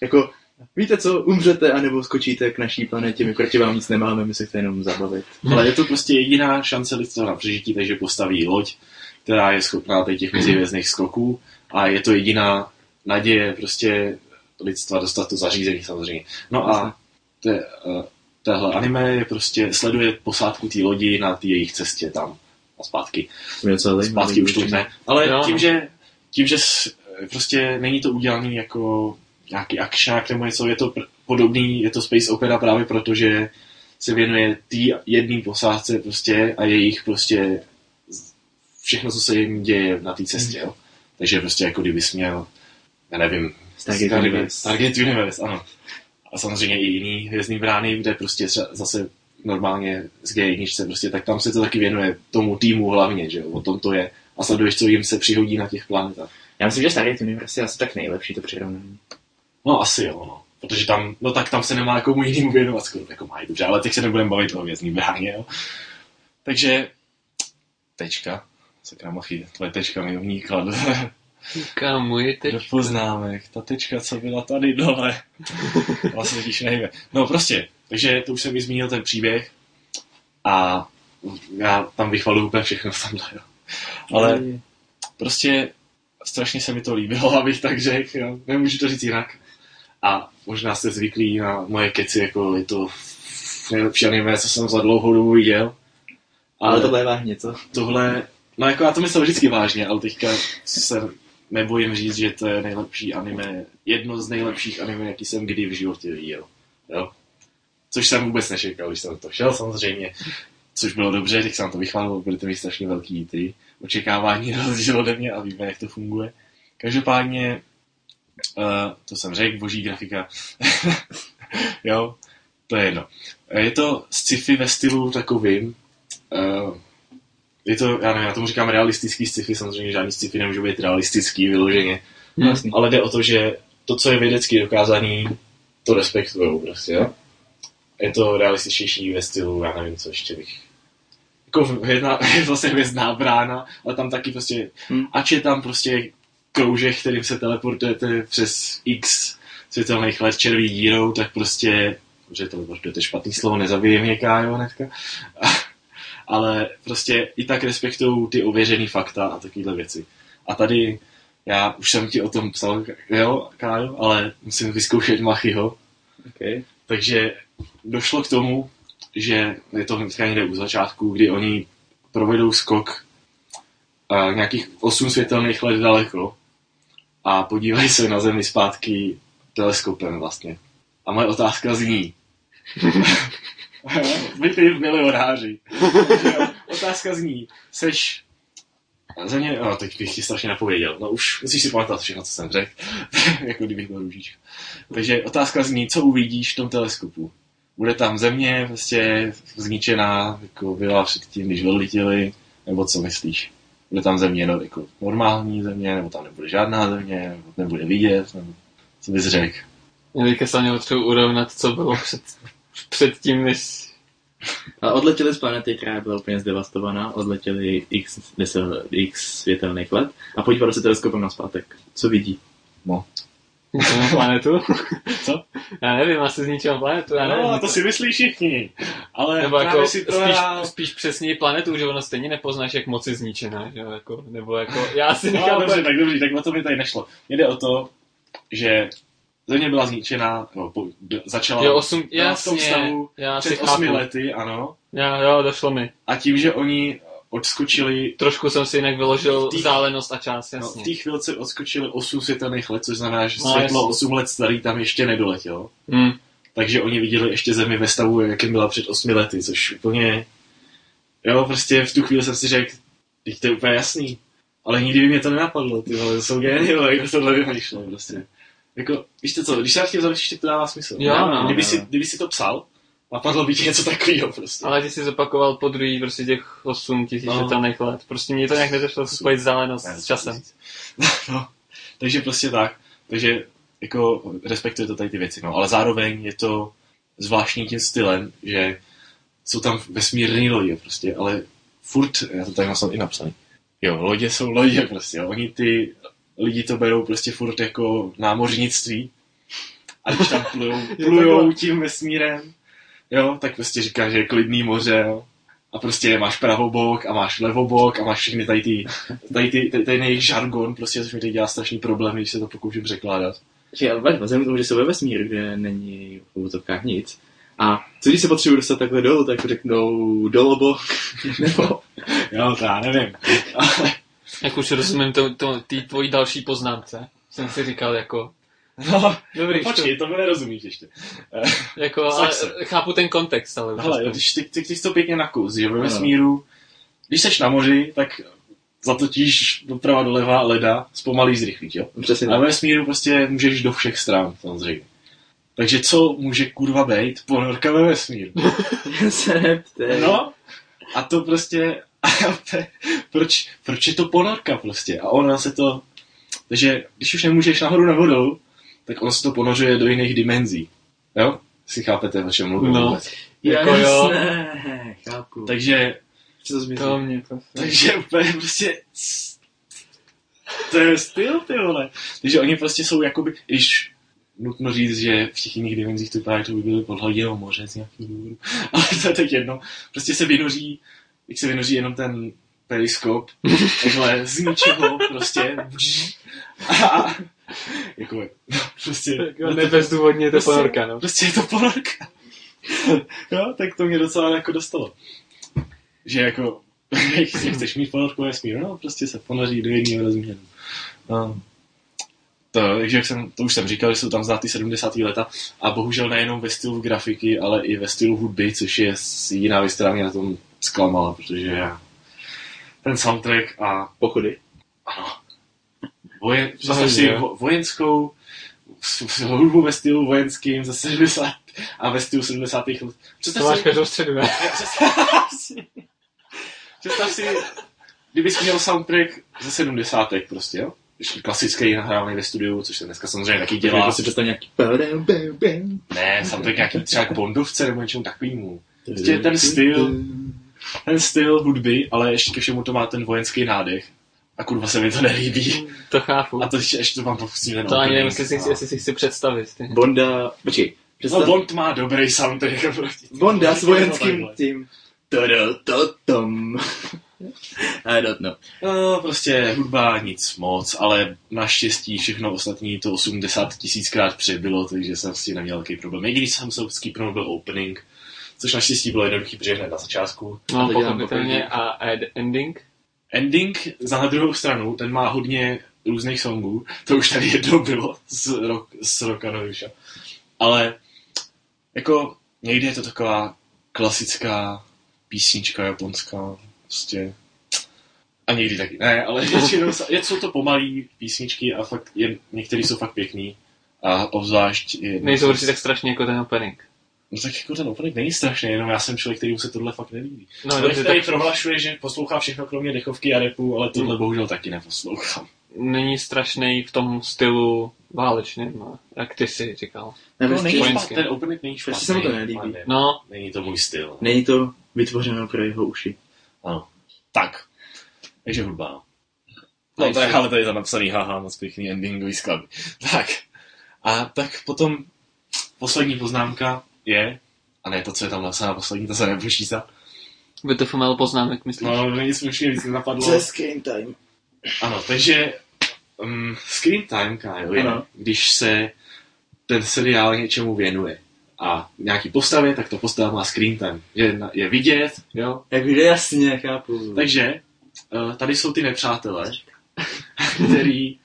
Jako, víte co, umřete, anebo skočíte k naší planetě, my proti vám nic nemáme, my se chcete jenom zabavit. Ale je to prostě jediná šance lidstva na přežití, takže postaví loď, která je schopná těch mezivězných skoků a je to jediná naděje prostě lidstva dostat to zařízení samozřejmě. No a téhle anime je prostě sleduje posádku té lodi na té jejich cestě tam a zpátky. Zpátky už to ne. Ale no, tím, že prostě není to udělaný jako nějaký akčák nebo něco, je to podobný, je to space opera právě proto, že se věnuje té jedné posádce prostě a jejich prostě všechno, co se jim děje na té cestě. Jo. Takže prostě jako kdybys měl, já nevím, Stargate Universe, ano. A samozřejmě i jiný Hvězdný brány, kde prostě zase normálně z G1 prostě, tak tam se to taky věnuje tomu týmu hlavně, že jo, o tom to je. A sleduješ, co jim se přihodí na těch planetách. Já myslím, že Stargate Universe je asi tak nejlepší to přirovnání. No asi jo, no. Protože tam, no tak tam se nemá jakomu jinému věnovat, skoro jako mají, dobře, ale teď se nebudeme bavit o Hvězdný bráně, jo. Takže, tečka, sakra machy, tvoje tečka mi v ní kladl. Jaká moje tečka. Do poznámek, ta tečka, co byla tady dole. Vlastně totiž nejde. No prostě, takže to už jsem i zmínil ten příběh a já tam vychvaluju úplně všechno tamhle, jo. Ale prostě strašně se mi to líbilo, abych tak řekl, jo. Nemůžu to říct jinak. A možná jste zvyklí na moje keci, jako je to nejlepší anime, co jsem za dlouhou dobu viděl. Ale tohle je vážně, co? Tohle, no jako já to myslím vždycky vážně, ale teďka se... nebojím říct, že to je nejlepší anime, jedno z nejlepších anime, jaký jsem kdy v životě viděl, jo. Což jsem vůbec nečekal, když jsem na to šel samozřejmě, což bylo dobře, tak jsem to vychválil, budete mít strašně velký ty očekávání rozdíl ode mě a víme, jak to funguje. Každopádně, to jsem řekl, boží grafika, jo, to je jedno. Je to sci-fi ve stylu takovým, je to, já nevím, já tomu říkám realistický sci-fi, samozřejmě žádný sci-fi nemůže být realistický vyloženě, ale jde o to, že to, co je vědecky dokázaný, to respektujou prostě, jo? Je to realističtější ve stylu, já nevím, co ještě bych... Jako je vlastně Hvězdná brána, ale tam taky prostě, ač je tam prostě kroužek, kterým se teleportujete přes x světelných let červí dírou, tak prostě, že teleportujete špatný slovo, nezabije mě Kájo hnedka. Ale prostě i tak respektují ty ověřený fakta a takovéhle věci. A tady, já už jsem ti o tom psal, jo, Kájo, ale musím vyzkoušet Machyho. Okay. Takže došlo k tomu, že je to hnedka někde u začátku, kdy oni provedou skok nějakých 8 světelných let daleko a podívají se na Zemi zpátky teleskopem vlastně. A moje otázka zní... Bytej v milionáři. Otázka zní, seš... Země... No, teď bych ti strašně napověděl. No už musíš si pamatovat všechno, co jsem řekl. Jako kdybych byl růžička. Takže otázka zní, co uvidíš v tom teleskopu. Bude tam Země prostě zničená, jako byla předtím, když odletěli, nebo co myslíš? Bude tam Země, no, jako normální Země, nebo tam nebude žádná Země, nebo nebude vidět, nebo co bys řekl? Teďka se měl třeba urovnat, co bylo předtím, než... A odletěli z planety, která byla úplně zdevastovaná, odletěli x světelných let a podívali se teleskopem na zpátek. Co vidí? No. Zničenou planetu? Co? Já nevím, asi zničenou planetu. Já nevím, no, to si myslí všichni. Ale nebo jako si to spíš přesněji planetu, že ono stejně nepoznáš, jak moc je zničená. Že? Jako, nebo jako, já si nechám... No, dobře, tak o to by tady nešlo. Mně jde o to, že Země byla zničená, no, začala v tom stavu před 8 lety, ano. Jo, došlo mi. A tím, že oni odskočili... Trošku jsem si jinak vyložil vzdálenost a čas, jasně. No, v té chvilce odskočili 8 světelných let, což znamená, že světlo 8 let starý tam ještě nedoletělo. Hmm. Takže oni viděli ještě Zemi ve stavu, jakým byla před 8 lety, což úplně... Jo, prostě v tu chvíli jsem si řekl, teď to je úplně jasný. Ale nikdy by mě to nenapadlo, ty vole, to jsou géniové, jak tohle vymýšlel prostě. Jako, víš co, když se nad tím zamýšlíš, tak to dává smysl. Jo, no, kdyby si to psal, napadlo by ti něco takového prostě. Ale ty jsi zopakoval po druhý prostě těch 8 000 světelných let. Prostě mě to nějak nezašlo spojit vzdálenost s časem. No, takže prostě tak. Takže jako respektuje to tady ty věci, no. Ale zároveň je to zvláštní tím stylem, že jsou tam vesmírný lodě prostě, ale furt, já to tady mám i napsaný. Jo, lodě jsou lodě prostě, jo. Oni ty... Lidi to berou prostě furt jako námořnictví. A když tam plujou tím vesmírem, jo, tak prostě říká, že je klidný moře, jo. A prostě máš pravobok a máš levobok a máš všechny tady jejich žargon, prostě, což mi teď dělá strašný problém, když se to pokouším překládat. Ale vzhledem k tomu, že jsou ve vesmíru, kde není v uvozovkách nic. A co když se potřebuji dostat takhle dolů, tak řeknou dolobok, nebo... Jo, to já nevím. Jak už rozumím té tvojí další poznámce, jsem si říkal jako... No, dobrý, počkej, to mi nerozumíš ještě. Jako, ale chápu ten kontext, ale... Hele, když ty jsi to pěkně nakous, že ve vesmíru, když seš na moři, tak zatočíš doprava doleva leda, zpomalíš, zrychlíš, jo? Přesně. A ve vesmíru prostě můžeš do všech stran, samozřejmě. Takže co může kurva být ponorka ve vesmíru? Se neptej. No, a to prostě... Proč je to ponorka prostě? A ona se to... Takže když už nemůžeš nahoru na vodou, tak on se to ponořuje do jiných dimenzí. Jo? Si chápete, o čem mluvím? No, jasné, chápu. Takže... To mě prostě... Takže úplně prostě... To je styl, ty vole. Takže oni prostě jsou jakoby... Když nutno říct, že v těch jiných dimenzích to by byly pod hladinou moře z nějakého důvodu. Ale to je tak jedno. Prostě se vynoří... Jak se vynoří jenom ten periskop, takhle z ničeho prostě. A jako je, no, prostě. Nebezdůvodně je to ponorka, no. Prostě je to ponorka. Jo, tak to mě docela jako dostalo. Že jako, chceš mít ponorku ve vesmíru, no, prostě se ponoří do jedného rozměru. No. Takže to už jsem říkal, že jsou tam znát 70. leta a bohužel nejenom ve stylu grafiky, ale i ve stylu hudby, což je jiná věc, která mě na tom zklamala, protože ten soundtrack a pochody. Ano. Vojenskou hudbu ve stylu vojenským za 70 a ve stylu 70. let. To máš každou středu, ne? Představ si, kdybych měl soundtrack ze 70. prostě, jo? Klasický nahrávaný ve studiu, což se dneska samozřejmě taky dělá. Takže si představ nějaký... Ne, soundtrack nějaký třeba k bondovce nebo něčemu takovýmu. Prostě ten styl hudby, ale ještě ke všemu to má ten vojenský nádech. A kurva se mi to nelíbí. To chápu. A to ještě to mám popustím ten. To ani nevím, jestli si chci představit. Ty. Bonda... Počkej. Představ... No, Bond má dobrý soundtrack. Bonda s vojenským tím. Todototom. I don't know. No, prostě hudba nic moc, ale naštěstí všechno ostatní to 80 000krát přebylo, takže jsem s tím neměl velký problém. I když jsem se skýpnul, byl opening, což naštěstí bylo jednoduchý, protože hned na začátku. No, pochopitelně. A ending? Ending za na druhou stranu, ten má hodně různých songů, to už tady jedno bylo z Rockanoviša. Ale jako někdy je to taková klasická písnička japonská, prostě. A někdy taky ne, ale většinou jsou to pomalý písničky a fakt některé jsou fakt pěkný. A obzvlášť... Nejsou určitě tak strašně jako ten opening. No tak jako ten opening není strašný, jenom já jsem člověk, kterýmu se tohle fakt nelíbí. No, dobře, tady tak... prohlašuje, že poslouchá všechno kromě dechovky a rapu, ale tohle bohužel taky neposlouchám. Není strašný v tom stylu, Válečně, no. Jak ty jsi říkal. To není špatný, ten opening není špatný. Asi se mu to nelíbí. No. Není to můj styl. Není to vytvořeno pro jeho uši. Ano. Tak. Takže hudba. No tak, ale tady je tam napsaný, haha, moc pěkný endingový skladby. Tak. A tak potom poslední poznámka je, a ne to, co je tam napsaná poslední, to se nepočítá. By to měl poznámek, myslíš? No, není smutný, vždycky napadlo. To je screen time. Ano, takže screen time, Kyle, je, když se ten seriál něčemu věnuje a nějaký postavě, tak to postava má screen time. Je vidět, jo? Jak vidět, jasně, chápu. Takže tady jsou ty nepřátelé, který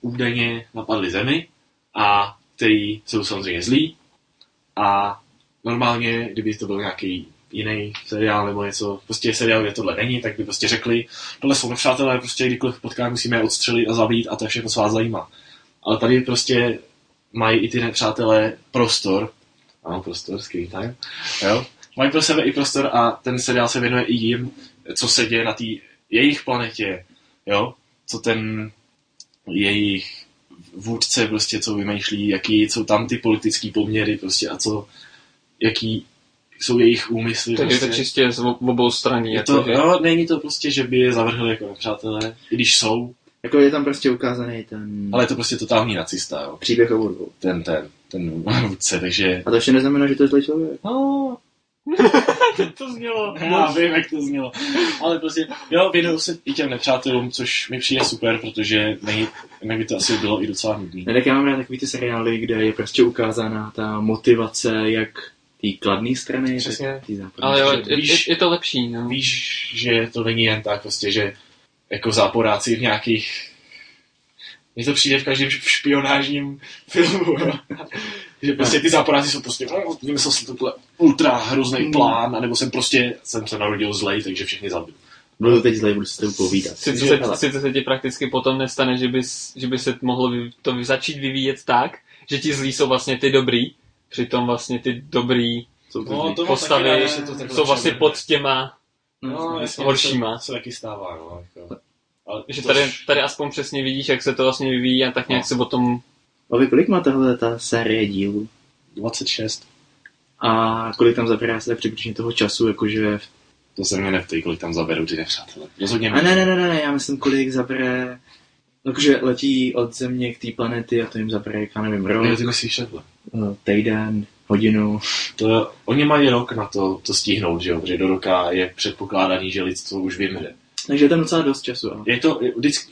údajně napadli zemi a který jsou samozřejmě zlí a normálně, kdyby to byl nějaký jiný seriál nebo něco, prostě seriál, kde tohle není, tak by prostě řekli, tohle jsou nepřátelé, prostě kdykoliv potkáme, musíme je odstřelit a zabít a to je všechno, co vás zajímá. Ale tady prostě mají i ty nepřátelé prostor, ano, prostor, screen time, jo, mají pro sebe i prostor a ten seriál se věnuje i jim, co se děje na té jejich planetě, jo, co ten jejich vůdce prostě, co vymýšlí, jaký jsou tam ty politické poměry prostě a co, jaký jsou jejich úmysly. Takže prostě. Je to čistě z obou straní. Jako, no, není to prostě, že by je zavrhli jako nepřátelé, i když jsou. Jako je tam prostě ukázaný ten... Ale je to prostě totální nacista, jo. Příběh o vůdku. Ten vůdce, takže... A to ještě neznamená, že to je zlý člověk. No, to znělo. Já vím, jak to znělo. Ale prostě, jo, věnuju se i těm nepřátelům, což mi přijde super, protože jinak by to asi bylo i docela nudný. Ne, tak já mám rád takový ty seriály, kde je prostě ukázána ta motivace, jak... Tý kladný strany, přesně. Tý záporný ale strany. Ale je to lepší, no. Víš, že to není jen tak, prostě, že jako záporáci v nějakých... Mně to přijde v každém špionážním filmu, že prostě ty záporáci jsou prostě, vymyslel jsem tohle ultra hrozný plán, anebo jsem se narodil zlej, takže všechny zabiju. Bylo to teď zlej, budu se to povídat. Sice se ti prakticky potom nestane, že by se mohlo to začít vyvíjet tak, že ti zlí jsou vlastně ty dobrý, přitom vlastně ty dobrý postavy jsou vlastně pod těma horšíma. To se taky stává, no. Jako. Ale že tady aspoň přesně vidíš, jak se to vlastně vyvíjí a tak nějak se potom... A vy kolik má tohle ta série dílů? 26. A kolik tam zabírá se tak přibližně toho času, jakože... To se mě neptej, kolik tam zaberou ty nepřátelé. Rozhodně mě. Ne, já myslím, kolik zabere... Takže letí od Země k té planety a to jim zabere, já nevím, rok. Ne, ty musíš šedle. Týden, hodinu. To, oni mají rok na to stihnout, že jo? Protože do roka je předpokládaný, že lidstvo už vymře. Takže je tam docela dost času. Ale.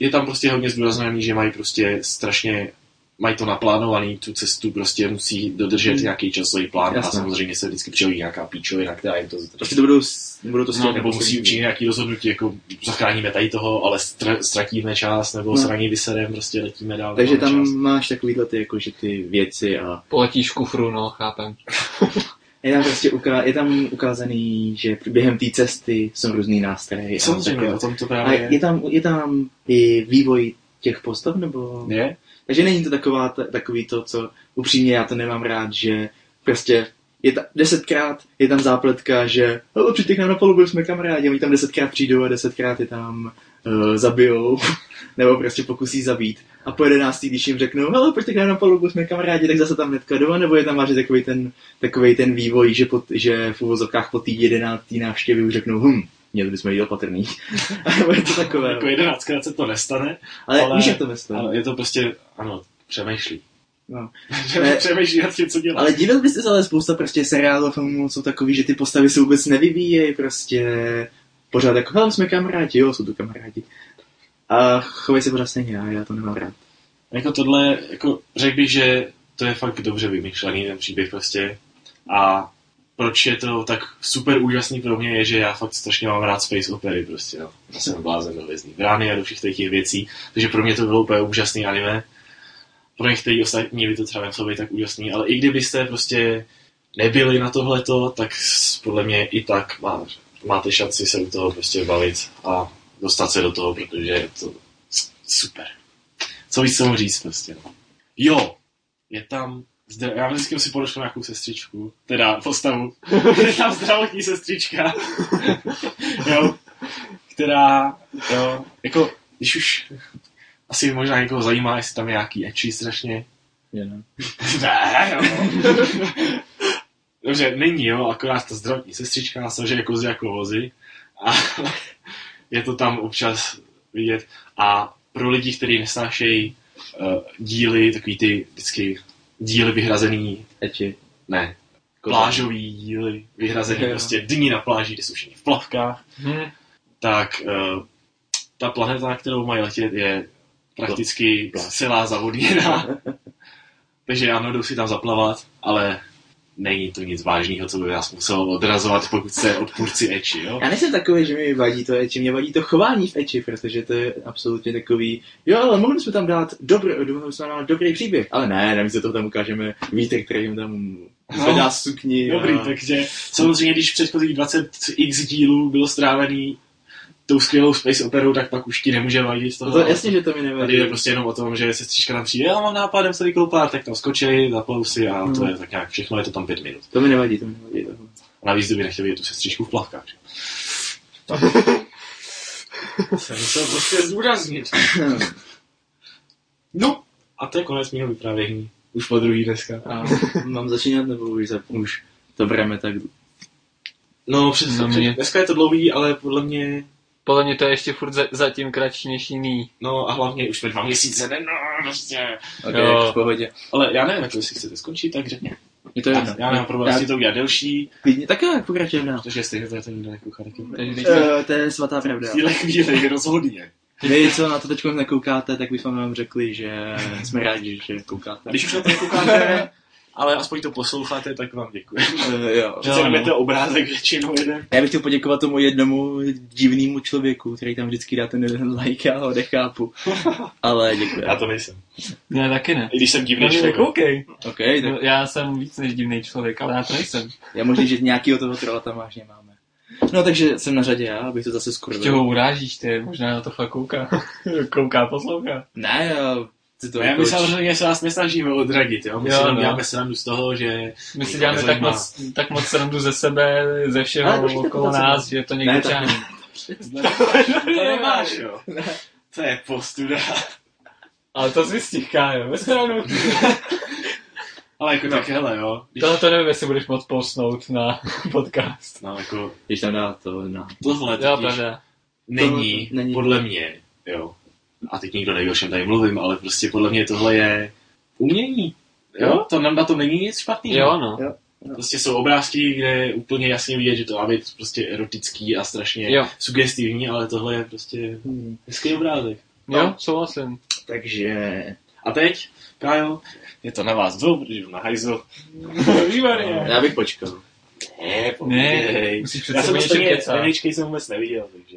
Je tam prostě hodně zdůrazněný, že mají prostě strašně, mají to naplánovaný, tu cestu prostě musí dodržet nějaký časový plán. Jasné. A samozřejmě se vždycky přihodí nějaká píčovina, která jim to... Prostě to budou to stihnout. No, nebo musí učinit nějaký rozhodnutí, jako zachráníme tady toho, ale ztratíme čas, nebo zraní vyserem, prostě letíme dál. Takže tam čas. Máš takovýhle ty, jakože ty věci a... Poletíš v kufru, no, chápem. Je tam ukázaný, že během té cesty jsou různý nástroje. Samozřejmě, o tom to právě je. Je tam i vývoj těch postav, nebo... Je? Takže není to takový to, co upřímně já to nemám rád, že prostě je tam 10krát je tam zápletka, že přijďte k nám na palubu, jsme kamarádi, oni tam 10krát přijdou a 10krát je tam zabijou, nebo prostě pokusí zabít. A po 11, když jim řeknou, pojďte k nám na palubu, jsme kamarádi, tak zase tam hnedka jdou, nebo je tam vážně takovej ten vývoj, že v uvozovkách po té 11. návštěvě už řeknou, měli bychom jít opatrný. Nebo je to takové. Jako 11krát se to nestane. Ale víš, jak to nestane. Ale je to prostě, ano, přemýšlí. No. Přemýšlí nad tím, co dělá. Ale dívat byste se, ale spousta prostě seriálů filmů jsou takový, že ty postavy se vůbec nevyvíjejí, prostě pořád jako, jsme kamarádi, jo, jsou tu kamarádi. A chovají se pořád stejně, já to nemám rád. Jako tohle, jako řekl bych, že to je fakt dobře vymyšlený ten příběh prostě. A proč je to tak super úžasný pro mě je, že já fakt strašně mám rád space opery prostě, no. Já jsem blázen do Hvězdný brány a do všech těch věcí, takže pro mě to bylo úplně úžasný anime. Pro některý ostatní by to třeba nemuselo být tak úžasný, ale i kdybyste prostě nebyli na tohleto, tak podle mě i tak máte šanci se u toho prostě bavit a dostat se do toho, protože je to super. Co víc jsem říct prostě, no. Jo, je tam... Já vždycky musím podošlo nějakou sestřičku, teda postavu, je tam zdravotní sestřička, jo, která, jo, jako, když už, Asi možná někoho zajímá, jestli tam je nějaký ecchi strašně. Ne. Ne, dobře, není, jo, akorát ta zdravotní sestřička nás samozřejmě kozy jako vozy. A je to tam občas vidět. A pro lidi, kteří nesnášejí díly, takový ty vždycky díly vyhrazený. Eči. Ne. Plážový díly vyhrazený, prostě dní na pláži, kde jsou všichni v plavkách. Tak ta planeta, kterou mají letět, je prakticky celá zavodněná. Takže ano, jdou si tam zaplavat, ale není to nic vážného, co by nás muselo odrazovat, pokud se odpůrci echi, jo? Já nejsem takový, že mi vadí to echi, mě vadí to chování v echi, protože to je absolutně takový, jo, ale mohli jsme tam dát dobrý příběh, ale ne, namísto toho tam ukážeme vítr, který jim tam zvedá sukni. Dobrý, takže samozřejmě, když předchozích 20x dílů bylo strávený tou skvělou space operou, tak pak už ti nemůže vadit toho. No to jasně, že to mi nevadí. Tady je prostě jenom o tom, že sestřička tam přijde, já mám nápadem se vykoupat, tak tam skočili, zaplou si a to je tak nějak všechno, je to tam 5 minut. To mi nevadí. A navíc by nechtěl vidět tu sestřičku v plavkách. Tak. Jsem musel prostě zdůraznit. No, a to je konec mého vyprávění. Už po druhý dneska. A mám začínat, nebo už to bereme tak? No, přesně. Dneska je to dlouhý, ale podle mě to je ještě furt zatím kratší než jiný. No a hlavně už ve 2 měsíce, ne, no, prostě. Okay, jo. V pohodě. Ale já nevím, jestli chcete skončit, tak řekně. Je to jedno. Já nemám problém, jestli to udělat delší. Klidně, tak jo, pokračuje dál. Protože jestli to nikdo nekouchá, taky. To je svatá pravda. V téhle chvíli rozhodně. Vy, co na to teď nekoukáte, tak bychom vám řekli, že jsme rádi, že koukáte. Když už na to nekoukáte, ale aspoň to posloucháte, tak vám děkuji. Přece neměte obrázek většinou jeden. Já bych chtěl poděkovat tomu jednomu divnému člověku, který tam vždycky dá ten jeden like, já ho nechápu. Ale děkuji. Já to nejsem. Já taky ne. I když jsem divný člověk. Okay, tak... Já jsem víc než divný člověk, ale já to nejsem. Já možná, že nějakýho toho trola tam vážně máme. No takže jsem na řadě já, abych to zase skurvil. Ještě ho urážíš, ty možná na to fakt kouká, poslouchá. Ne, jo. My samozřejmě se vás nesnažíme odradit, jo? My si děláme srandu z toho, že... My si děláme tak moc srandu ze sebe, ze všeho okolo nás, že to někdo čání. To nemáš, jo? Ne. To je postuda. Ale to si stihká, jo? Ve srandu. Ale jako tak, hele, jo? To nevím, jestli budeš moc postnout na podcast. No, jako... Když tam dá to na... Tohle totiž není, podle mě, jo? A teď nikdo neví, o čem tady mluvím, ale prostě podle mě tohle je umění. Jo? To na to není nic špatného. Jo, no. Jo. Prostě jsou obrázky, kde je úplně jasně vidět, že to má být prostě erotický a strašně sugestivní, ale tohle je prostě hezký obrázek. No? Jo, souhlasím. Takže... A teď, Kájo, je to na vás dvou, protože jdu na hajzl. Já bych počkal. Ne, já jsem ještě NHK jsem vůbec neviděl, takže...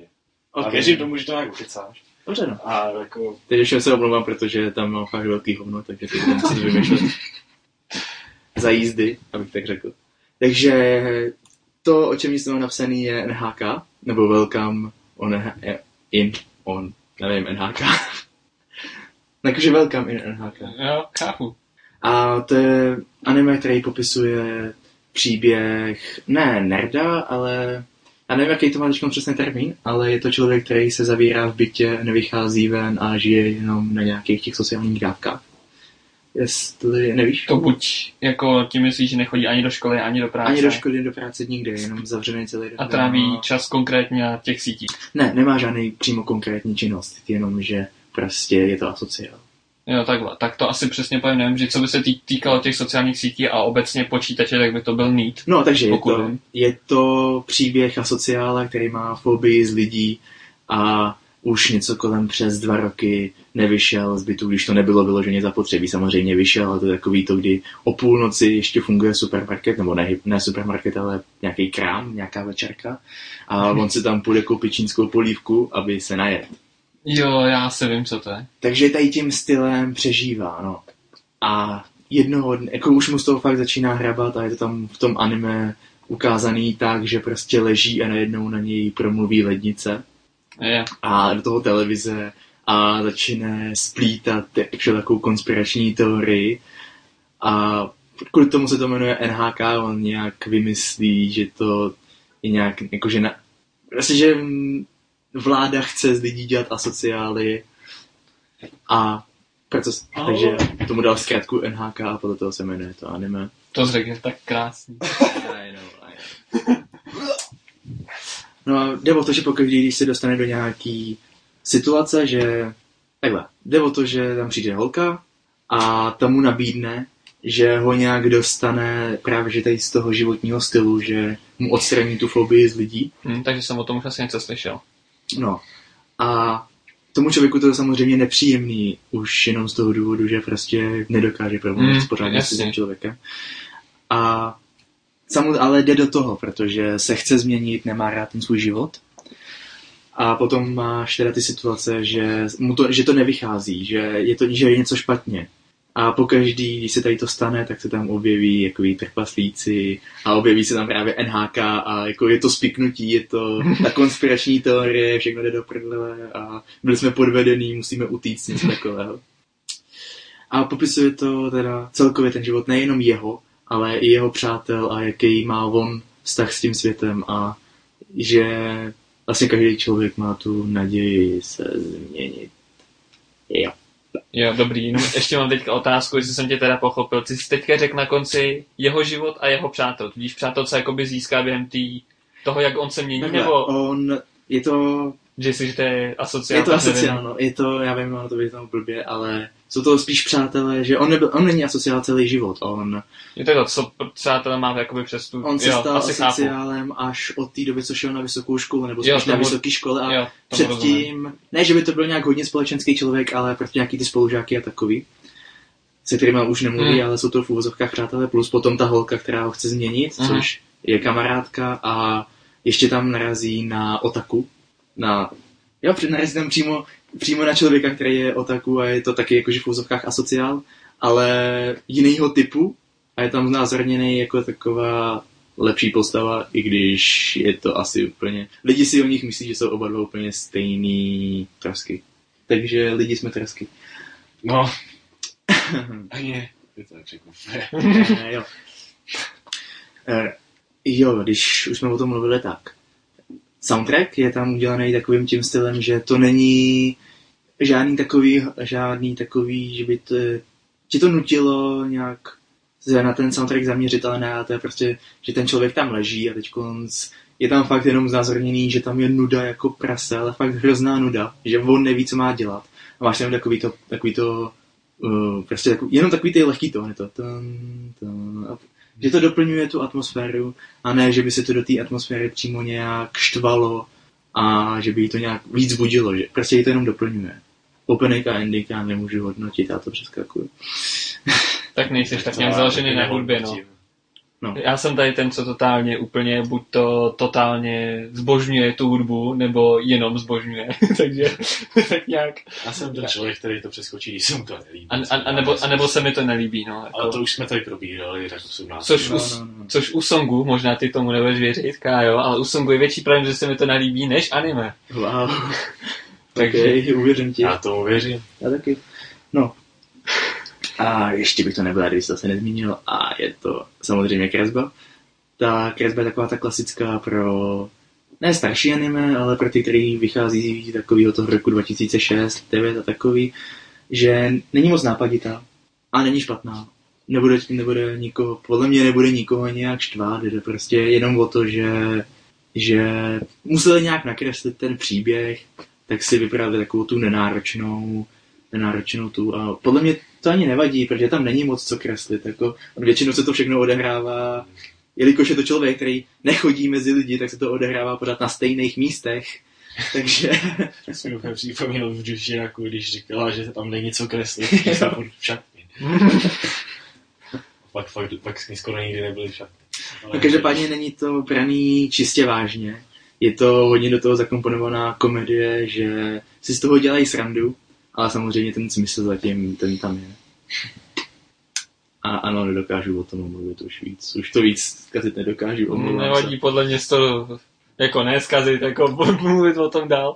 A věřím tomu, že to nějak ukecáš. Dobře, no. A jako... Teď už se omlouvám, protože tam mám fakt velký hovno, takže teď musím vymýšlet za jízdy, abych tak řekl. Takže to, o čem jsem napsaný, je NHK, nebo Welcome NHK. Takže Welcome in NHK. Jo, chápu. A to je anime, který popisuje příběh, ne nerda, ale... Já nevím, jaký to má teď přesný termín, ale je to člověk, který se zavírá v bytě, nevychází ven a žije jenom na nějakých těch sociálních dávkách. Jestli nevíš? To buď, jako tím myslíš, že nechodí ani do školy, ani do práce. Ani do školy, ani do práce nikde, jenom zavřený celý den. A tráví čas konkrétně na těch sítích. Ne, nemá žádný přímo konkrétní činnost, jenom že prostě je to asociál. Jo, takhle. Tak to asi přesně povím, nevím, že co by se týkalo těch sociálních sítí a obecně počítače, tak by to byl nít. No, takže je to příběh asociála, který má fobii z lidí a už něco kolem přes 2 roky nevyšel z bytu, když to nebylo vyloženě zapotřebí. Samozřejmě vyšel, ale to je takový to, kdy o půlnoci ještě funguje supermarket, nebo ne supermarket, ale nějaký krám, nějaká večerka a on se tam půjde koupit čínskou polívku, aby se najet. Jo, já se vím, co to je. Takže tady tím stylem přežívá, no. A jednoho dne, jako už mu z toho fakt začíná hrabat a je to tam v tom anime ukázaný tak, že prostě leží a najednou na něj promluví lednice. Je. A do toho televize a začíná splítat takovou konspirační teorii. A kvůli tomu se to jmenuje NHK, on nějak vymyslí, že to je nějak, jakože na... Vlastně, že vláda chce z lidí dělat asociály A proces, takže tomu dal zkrátku NHK a podle toho se jmenuje to anime. To řekne tak krásně. No a jde o to, že pokud když se dostane do nějaký situace, že takhle, jde o to, že tam přijde holka a tam mu nabídne, že ho nějak dostane právě že tady z toho životního stylu, že mu odstraní tu fobii z lidí. Takže jsem o tom už asi něco slyšel. No a tomu člověku to je samozřejmě nepříjemný už jenom z toho důvodu, že prostě nedokáže promluvit pořádně s tím člověkem. A samozřejmě ale jde do toho, protože se chce změnit, nemá rád ten svůj život. A potom máš teda ty situace, že to nevychází, že je něco špatně. A pokaždý, když se tady to stane, tak se tam objeví jakoví trpaslíci a objeví se tam právě NHK a jako je to spiknutí, je to ta konspirační teorie, všechno jde do prdele a byli jsme podvedení, musíme utíct něco takového. A popisuje to teda celkově ten život, nejenom jeho, ale i jeho přátel a jaký má on vztah s tím světem a že vlastně každý člověk má tu naději se změnit. Jo. Jo, dobrý. No, ještě mám teďka otázku, jestli jsem tě teda pochopil. Ty jsi teďka řekl na konci jeho život a jeho přátel. Tudíž přátel se jakoby získá během toho, jak on se mění, takhle, nebo... On, je to... Že jsi, že to je asociál. Je to asociál, no. Je to, já vím, ono to by tam blbě, ale jsou to spíš přátelé, že on není asociál celý život, on... Je to, co přátelé má jakoby přes tu... On se stal asociálem až od té doby, co šel na vysokou školu, nebo spíš na vysoké škole a předtím... Ne, že by to byl nějak hodně společenský člověk, ale prostě nějaký ty spolužáky a takový, se kterými už nemluví, ale jsou to v uvozovkách přátelé, plus potom ta holka, která ho chce změnit, což je kamarádka a ještě tam narazí na otaku. Narazí tam přímo na člověka, který je otaku a je to taky jakože v úzovkách asociál, ale jinýho typu a je tam znázorněný jako taková lepší postava, i když je to asi úplně... Lidi si o nich myslí, že jsou oba dva úplně stejný trasky. Takže lidi jsme trasky. No. Ani. Je to jo. Jo, když už jsme o tom mluvili, tak... Soundtrack je tam udělaný takovým tím stylem, že to není žádný takový, že by to, ti to nutilo nějak na ten soundtrack zaměřit, ale ne, to je prostě, že ten člověk tam leží a teď je tam fakt jenom znázorněný, že tam je nuda jako prase, ale fakt hrozná nuda, že on neví, co má dělat. A máš tam takový ty lehký tón, že to doplňuje tu atmosféru a ne, že by se to do té atmosféry přímo nějak štvalo a že by jí to nějak víc budilo, že prostě jí to jenom doplňuje. Opening a ending já nemůžu hodnotit, já to přeskakuju. Tak nejsiš tak nějak založený na hudbě, no. No. Já jsem tady ten, co totálně úplně, buď to totálně zbožňuje tu hudbu, nebo jenom zbožňuje, takže tak nějak... Já jsem ten člověk, který to přeskočí, když se mu to nelíbí. A nebo se mi to nelíbí, no. Jako... Ale to už jsme tady probírali, tak 18. Což u songu, možná ty tomu nebudeš věřit, Kájo, ale u songu je větší problém, že se mi to nelíbí, než anime. Wow. Takže okay, uvěřím ti. Já tomu věřím. Já taky. No. A ještě bych to nebyla, kdyby se zase nezmínil, a je to samozřejmě kresba. Ta kresba je taková ta klasická pro, ne starší anime, ale pro ty, který vychází takovýho toho roku 2006, 2009 a takový, že není moc nápaditá a není špatná. Podle mě nebude nikoho nějak štvát, jde prostě jenom o to, že museli nějak nakreslit ten příběh, tak si vyprávět takovou tu nenáročnou tu a podle mě to ani nevadí, protože tam není moc co kreslit. Jako většinou se to všechno odehrává, jelikož je to člověk, který nechodí mezi lidi, tak se to odehrává pořád na stejných místech. Takže... Tak jsem úplně připomněl v Dušináku, když říkala, že tam není co kreslit, když se budu v šatně. Pak skoro nikdy nebyli v šatně. No, každopádně není to braný čistě vážně. Je to hodně do toho zakomponovaná komedie, že si z toho dělají srandu, ale samozřejmě ten smysl zatím, ten tam je. A ano, nedokážu o tom mluvit už víc. Už to víc zkazit nedokážu. Nevadí, podle mě to jako ne zkazit, jako mluvit o tom dál,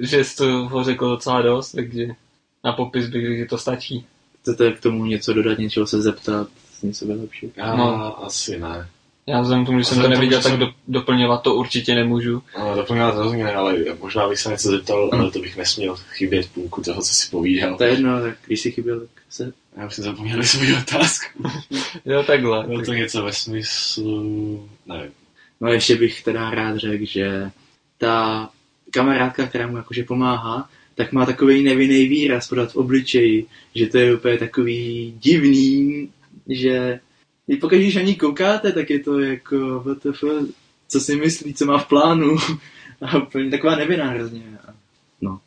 že jsi to řekl docela dost, takže na popis bych řekl, že to stačí. Chcete k tomu něco dodat, něčeho se zeptat, něco vylepšit? Asi ne. Já vzhledem k tomu, že jsem to neviděl, tak doplňovat to určitě nemůžu. No, doplňovat rozhodně ne, ale možná bych se něco zeptal, ale to bych nesměl chybět půlku toho, co si povídal. To je jedno, tak když si chyběl, tak se... Já už jsem zapomněl svůj otázku. Jo, takhle. Bylo to něco ve smyslu... nevím. No ještě bych teda rád řekl, že ta kamarádka, která mu jakože pomáhá, tak má takový nevinný výraz podat v obličeji, že to je úplně takový divný, že... Vy pokud když na ní koukáte, tak je to jako WTF, co si myslí, co má v plánu. A úplně taková nevinná hrozně. No.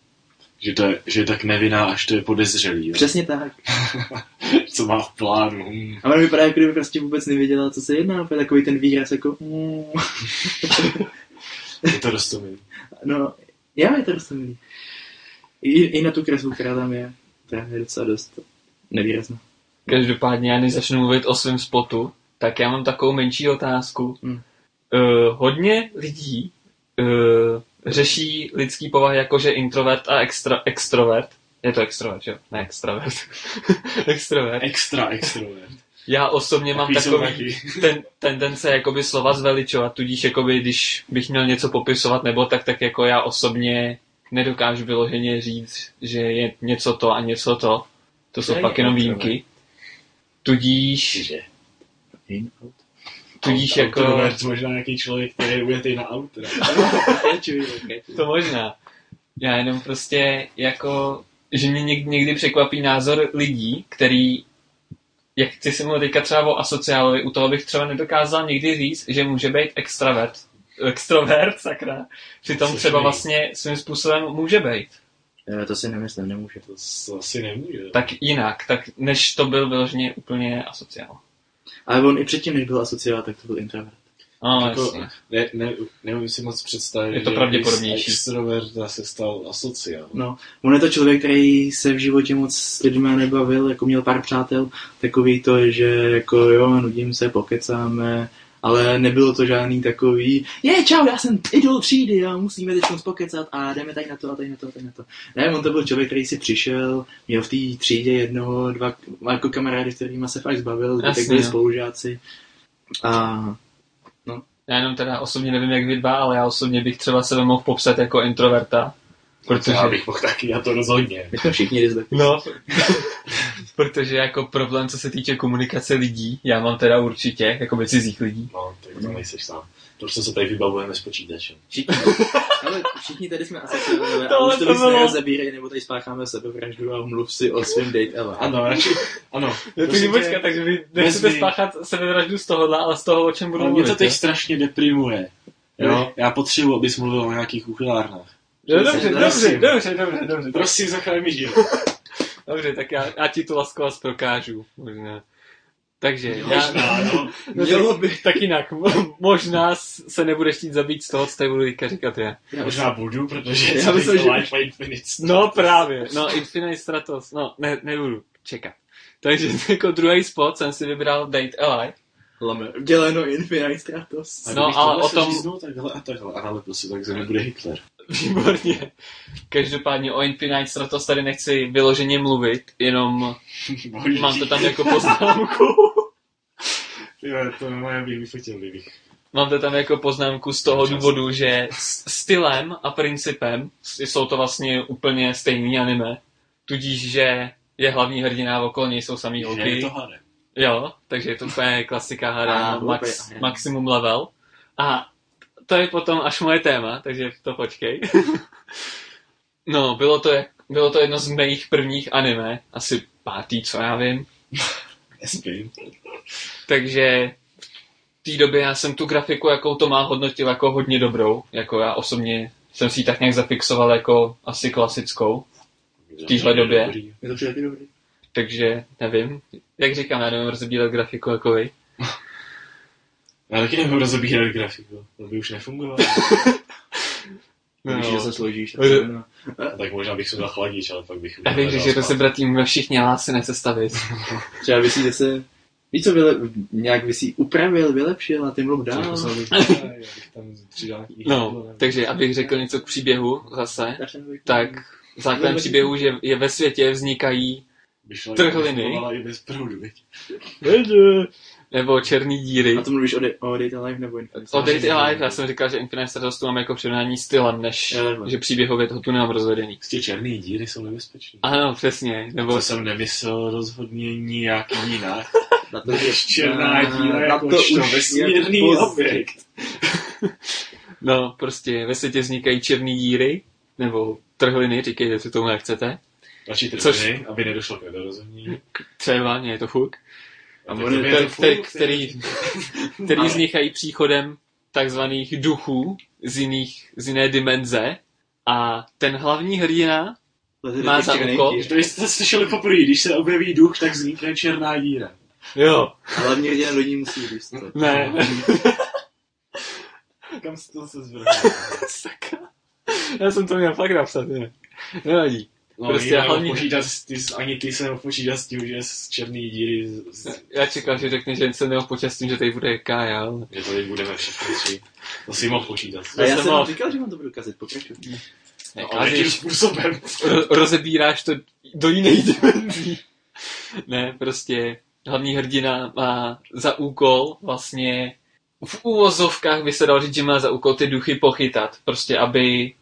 Že je tak nevinná, až to je podezřelý. Jo? Přesně tak. Co má v plánu. A ona vypadá, jak kdyby prostě vůbec nevěděla, co se jedná. Takový ten výraz jako... Je to roztomilý. No, já je to roztomilý. I na tu kreslu, která tam je. To je docela dost nevýrazná. Každopádně, já než začnu mluvit o svém spotu, tak já mám takovou menší otázku. Hodně lidí řeší lidský povahy jakože introvert a extrovert. Je to extrovert, jo? Ne extravert. Extrovert. Extra extrovert. Já osobně mám takový tendence jakoby slova zveličovat, tudíž jakoby, když bych měl něco popisovat nebo tak jako já osobně nedokážu vyloženě říct, že je něco to a něco to. To jsou pak jenom výjimky. Tudíž jako... Autorovert, možná nějaký člověk, který je ujetý na auto. To možná. Já jenom prostě jako... Že mě někdy překvapí názor lidí, který... Jak ty jsi mluvil teďka třeba o asociálovi, u toho bych třeba nedokázal někdy říct, že může být extrovert, sakra. Přitom třeba vlastně svým způsobem může být. To si nemyslím, nemůže. To asi nemůže. Tak jinak, tak než to byl vyloženě úplně asociál. Ale on i předtím, než byl asociál, tak to byl introvert. A, jako, neumím si moc představit, je to pravděpodobnější. Extroverta se stal asociál. No, on je to člověk, který se v životě moc s lidmi nebavil, jako měl pár přátel, takový to, že jako jo, nudím se, pokecáme, ale nebylo to žádný takový čau, já jsem idol třídy a musíme teď pokecat a jdeme tady na to a tady na to. Ne, on to byl člověk, který si přišel, měl v té třídě jednoho, dva jako kamarády, kterýma se fakt zbavil, tak byli spolužáci. A no. Já jenom teda osobně nevím, jak vy dva, ale já osobně bych třeba sebe mohl popsat jako introverta. Protože... Já bych mohl taky, já to rozhodně. My jsme všichni jdeme. No, protože jako problém, co se týče komunikace lidí, já mám teda určitě, jako by cizích lidí. No, tak to nejseš sám. Prostě se tady vybavujeme s počítačem. Všichni tady jsme asociálové a už to bys nezabírej, nebo tady spácháme sebevraždu a mluv si o svým Date A Live. Ano. Počkat, takže vy nechcete spáchat sebevraždu z tohohle, ale z toho, o čem budu mluvit. Mě to teď strašně deprimuje. Jo? Já potřebuji, abys mluvil o nějakých uchylárnách. Dobře. Prosím, zachraň mi díl. Dobře, tak já ti tu laskovost prokážu. Možná. Takže možná, mělo by. Tak jinak, možná se nebudeš chtít zabít z toho, co tady budu říkat já. Já možná budu, protože já myslím, že... Infinite Stratos. No právě, Infinite Stratos, nebudu čekat. Takže jako druhý spot jsem si vybral Date A Live. Děleno Infinite Stratos. No, ale o tom... Ale prostě tak se nebude Hitler. Výborně. Každopádně o Infinite Stratos tady nechci vyloženě mluvit, jenom mám to tam jako poznámku. Mám to tam jako poznámku z toho důvodu, že stylem a principem jsou to vlastně úplně stejný anime, tudíž, že je hlavní hrdina, okolo něj jsou samý holky. Je to harem. Jo, takže je to úplně klasika harem, maximum level. A to je potom až moje téma, takže to počkej. No, bylo to jedno z mých prvních anime, asi pátý, co já vím. Takže v té době já jsem tu grafiku, jakou to má, hodnotil jako hodně dobrou. Jako já osobně jsem si ji tak nějak zafixoval jako asi klasickou v téhle době. Takže nevím, jak říkám, já nevím rozbírat grafiku jako vy. Já taky nebudu rozebírat grafiku, to by už nefungovalo. Když se složíš, tak možná bych sundal chladič, ale pak bych... Já bych řekl, že to se bratím ve všichni lásy nesestavit. Třeba by si se... Víš co, nějak by si upravil, vylepšil a ty mluv dál. No, takže abych řekl něco k příběhu zase, tak základem příběhu, že je ve světě vznikají trhliny. nebo černý díry. A to mluvíš o Date A Live nebo Infinite Stratos? O Date A Live, já jsem říkal, že Infinite Stratos tu mám jako přidání stylem, než že příběhově toho tu nemám rozvedený. Ty černý díry jsou nebezpečné. Ano, přesně. Nebo to jsem nemyslel rozhodně nijak jinak. Na to je černá díra jakožto vesmírný objekt. No, prostě ve světě vznikají černý díry, nebo trhliny, říkejte si tomu, jak chcete. Radši trhliny, aby nedošlo k nedorozumění. Třeba, mě je to fuk. Který vznikají příchodem takzvaných duchů z jiné dimenze. A ten hlavní hrdina má za úkol... Když jste slyšeli poprvé, když se objeví duch, tak vznikne černá díra. Jo. Hlavně hrdina do ní musí vystat. Ne. Kam se to zvrhá? Saka. Já jsem to měl fakt napsat, ne? Nevadí. No, prostě hlavní... Ani ty se nepočítat s tím, že z černý díry... Já čekám, že řekne, že se nepočítat s tím, že tady bude Kája, ale... Že tady budeme všechny tři. To si mohl počítat. A já jsem říkal, že mám to budu kazit, pokračuj. No, ale tím způsobem. Rozebíráš to do jiných dimenzí. Ne, prostě hlavní hrdina má za úkol vlastně... V úvozovkách by se dal říct, že má za úkol ty duchy pochytat, prostě aby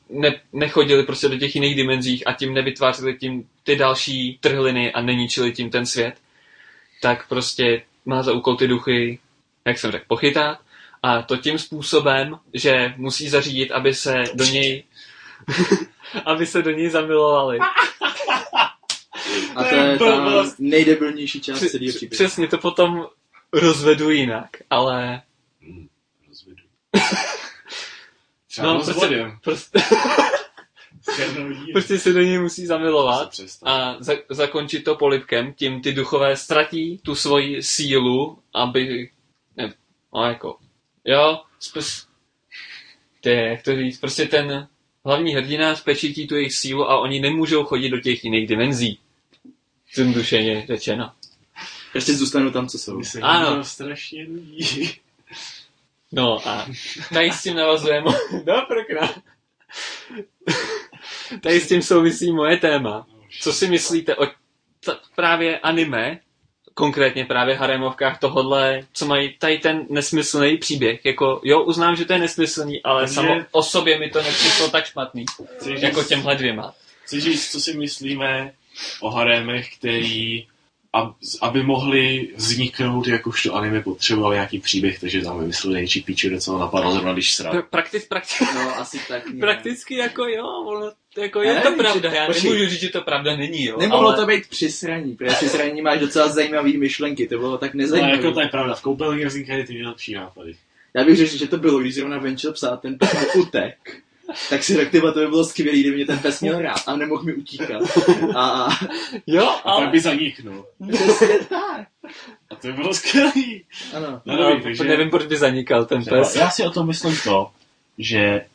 nechodili prostě do těch jiných dimenzích a tím nevytvářeli tím ty další trhliny a neničili tím ten svět. Tak prostě má za úkol ty duchy, jak jsem řekl, pochytat a to tím způsobem, že musí zařídit, aby se do něj zamilovali. A to je ta nejdebilnější část celého příběhu. Přesně, to potom rozvedu jinak, ale rozvedu. No, prostě se do něj musí zamilovat a zakončit to polibkem, tím ty duchové ztratí tu svoji sílu, aby... Ne, no jako... Jo, jak to říct, prostě ten hlavní hrdina zpečítí tu jejich sílu a oni nemůžou chodit do těch jiných dimenzí. Zjednodušeně řečeno. Ještě zůstanou tam, co jsou. Ano. Strašně lidí. No a tady s tím navazuje tady s tím souvisí moje téma. Co si myslíte o právě anime, konkrétně právě haremovkách tohodle, co mají tady ten nesmyslný příběh. Jako, jo, uznám, že to je nesmyslný, ale samo o sobě mi to nepřišlo tak špatný, jako těmhle dvěma. Chci říct, co si myslíme o harémech, který... aby mohli vzniknout, jak už to anime potřeboval nějaký příběh, takže tam vymysleli nejčí píču, docela napadlo zrovna, když srát. No, asi tak. Ne. Prakticky jako jo, ono, jako je to pravda, já nemůžu říct, že to pravda není, jo. Nemohlo ale... to být přisraní, protože přisraní máš docela zajímavý myšlenky, to bylo tak nezajímavé. No, jako to je pravda, v koupelně vznikaly ty nejlepší nápady. Já bych řekl, že to bylo, když zrovna venčil psát ten pes utek. Tak si řekl, tyba, to by bylo skvělý, kdyby mě ten pes měl rád a nemohl mi utíkat. A... Jo, ale... A pak by zaniknul. Přesně tak. A to by bylo skvělý. Ano. No, takže... Nevím, proč by zanikal ten pes. Já si o tom myslím to, že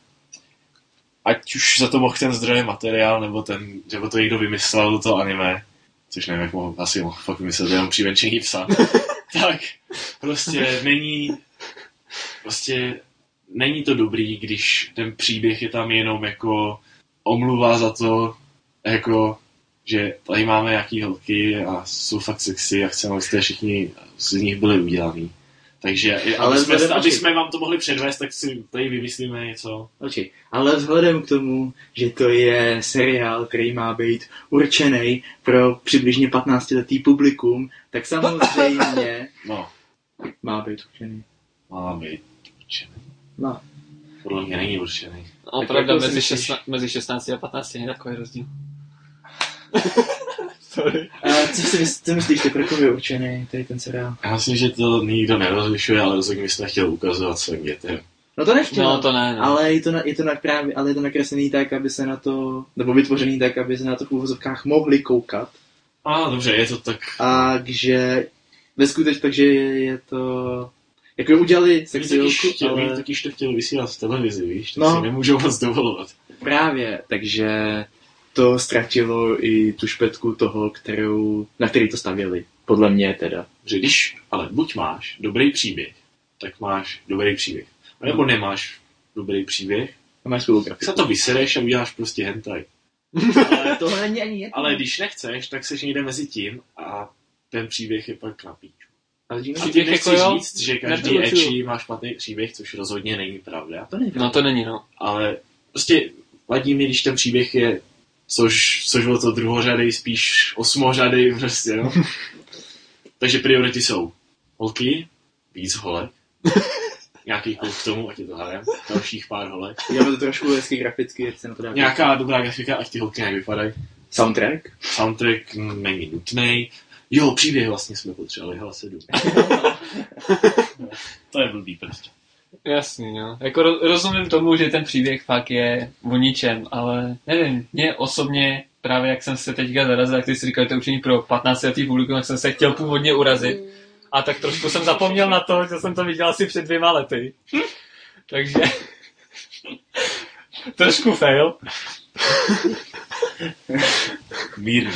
ať už za to mohl ten zdrojový materiál, nebo to někdo vymyslel, to anime, což nevím, jak mohl, asi mohl fakt vymyslet jenom přivenčení psa, tak prostě není... Prostě... Není to dobrý, když ten příběh je tam jenom jako omluva za to, jako, že tady máme nějaký holky a jsou fakt sexy a chceme, abyste všichni z nich byli udělaný. Takže aby jsme vám to mohli předvést, tak si tady vymyslíme něco. Oči. Ale vzhledem k tomu, že to je seriál, který má být určený pro přibližně 15letý publikum, tak samozřejmě no. Má být určený. Má být určený. No. Podle mě není určený. Opravdu mezi 16 a 15 je takový rozdíl. Sorry. Co myslíš, ty pro koho je určený tady ten seriál? Já myslím, že to nikdo nerozlišuje, ale rozhodně jsme chtěli ukazovat svým dětem. No to nechtěl, no, to ne. Ale je to nakreslený tak, aby se na to, nebo vytvořený tak, aby se na to v uvozovkách mohli koukat. A dobře, je to tak. A že ve skutečnosti, takže je to... Jako udělali sexilku, ale... Oni totiž to chtěli vysílat v televizi, víš? To no. Si nemůžou moc dovolovat. Právě, takže to ztratilo i tu špetku toho, na který to stavěli. Podle mě teda. Že když, ale buď máš dobrý příběh, tak máš dobrý příběh. A nebo nemáš dobrý příběh, a máš tak se to vysereš a uděláš prostě hentai. Ale tohle není ani jedno. Ale když nechceš, tak seš někde mezi tím a ten příběh je pak na píču. Příběh jako jo. Říct, že každý ecchi má špatný příběh, což rozhodně není pravda. To není pravda. No to není, no. Ale prostě vadí mi, když ten příběh je, což bylo to druhořadej, spíš osmořadej prostě, no. Takže priority jsou holky, víc holek, nějaký kluk k tomu, ať je to harem, dalších pár holek. Já to trošku hezky graficky, jak se na to dá. Nějaká dobrá grafika, ať ty holky nějak vypadají. Soundtrack? Soundtrack není nutnej. Jo, příběh vlastně jsme potřebovali, hele, 7. To je blbý prostě. Jasně, no. Jako rozumím tomu, že ten příběh fakt je o ničem, ale nevím, mě osobně, právě jak jsem se teďka zarazil, jak ty jsi říkal, to učení pro 15letý publikum, jak jsem se chtěl původně urazit. A tak trošku jsem zapomněl na to, že jsem to viděl asi před 2 lety. Takže trošku fail. Mírně.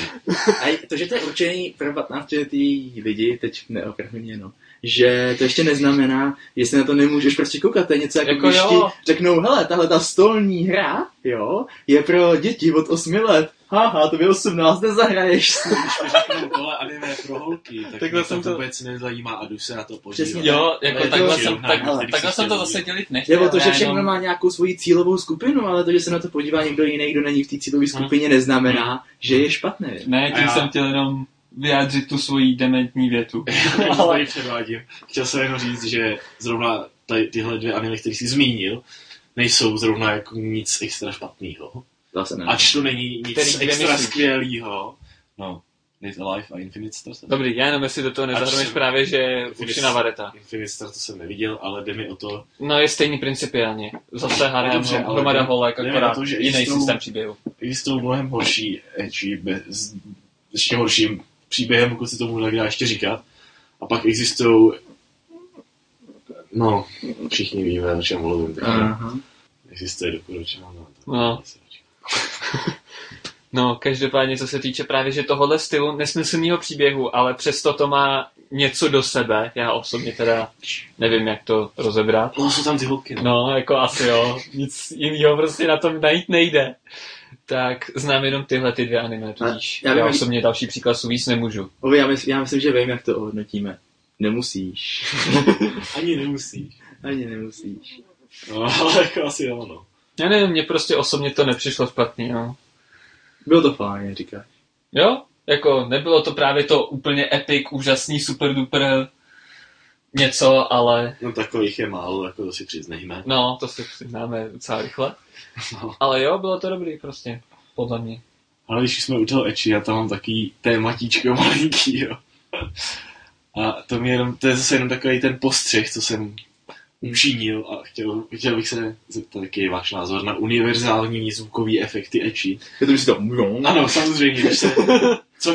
A to, že to je určený pro 15letý lidi, teď neopravdu mě, no, že to ještě neznamená, jestli na to nemůžeš prostě koukat, to je něco, jako když ti řeknou, hele, tahle ta stolní hra, jo, je pro děti od 8 let. Haha, to by 18, nezahraješ si. Když řeknou, tohle anime pro holky, tak mě to vůbec nezajímá a jdu se na to podívat. Jo, jako takhle jsem to zase dělit nechtěl. Nebo to, že všechno má nějakou svoji cílovou skupinu, ale to, že se na to podívá někdo jiný, kdo není v té cílové skupině, neznamená, že je špatné. Ne, tím jsem chtěl jenom vyjádřit tu svoji dementní větu. Já to tady předvádím. Chtěl jsem jenom říct, že zrovna tyhle 2 anime, které jsi zmínil, nejsou zrovna jako nic extra špatného. Ač to není nic extra skvělýho. No, Date A Live a Infinite Stratos. Dobrý, já jenom jestli do toho nezahrneš právě, že Ushinawareta. Infinite Stratos jsem neviděl, ale jde mi o to... No je stejný principiálně. Zase harem, hromada holek, akorát jiný systém příběhu. Jistou mnohem horší ecchi, s ještě horším příběhem, pokud se tomu dá ještě říkat. A pak existují... No, všichni víme, o čem mluvím. Existuje doporučená. No. No, každopádně, co se týče právě, že tohohle stylu nesmyslného příběhu, ale přesto to má něco do sebe, já osobně teda nevím, jak to rozebrat. No, jsou tam ty holky. No, jako asi jo, nic jiného prostě na tom najít nejde. Tak znám jenom tyhle ty 2 anime, tudíž já osobně další příklad víc nemůžu. Ovi, já myslím, že vím, jak to ohodnotíme. Nemusíš. Ani nemusíš. No, ale jako asi jo, no. Já nevím, mně prostě osobně to nepřišlo špatný, no. Bylo to fajn, říkáš. Jo, jako nebylo to právě to úplně epic, úžasný, super duper něco, ale... No takových je málo, jako to si přiznejme. No, to si přiznáme docela rychle. No. Ale jo, bylo to dobrý prostě, podle mě. Ale když jsme u toho ecchi, já tam mám takový tématíčko malinký, jo. A to je zase jenom takový ten postřeh, co jsem... učinil a chtěl bych se zeptat, jaký je váš názor na univerzální zvukové efekty ecchi. Je to by si to... Ano, samozřejmě, když se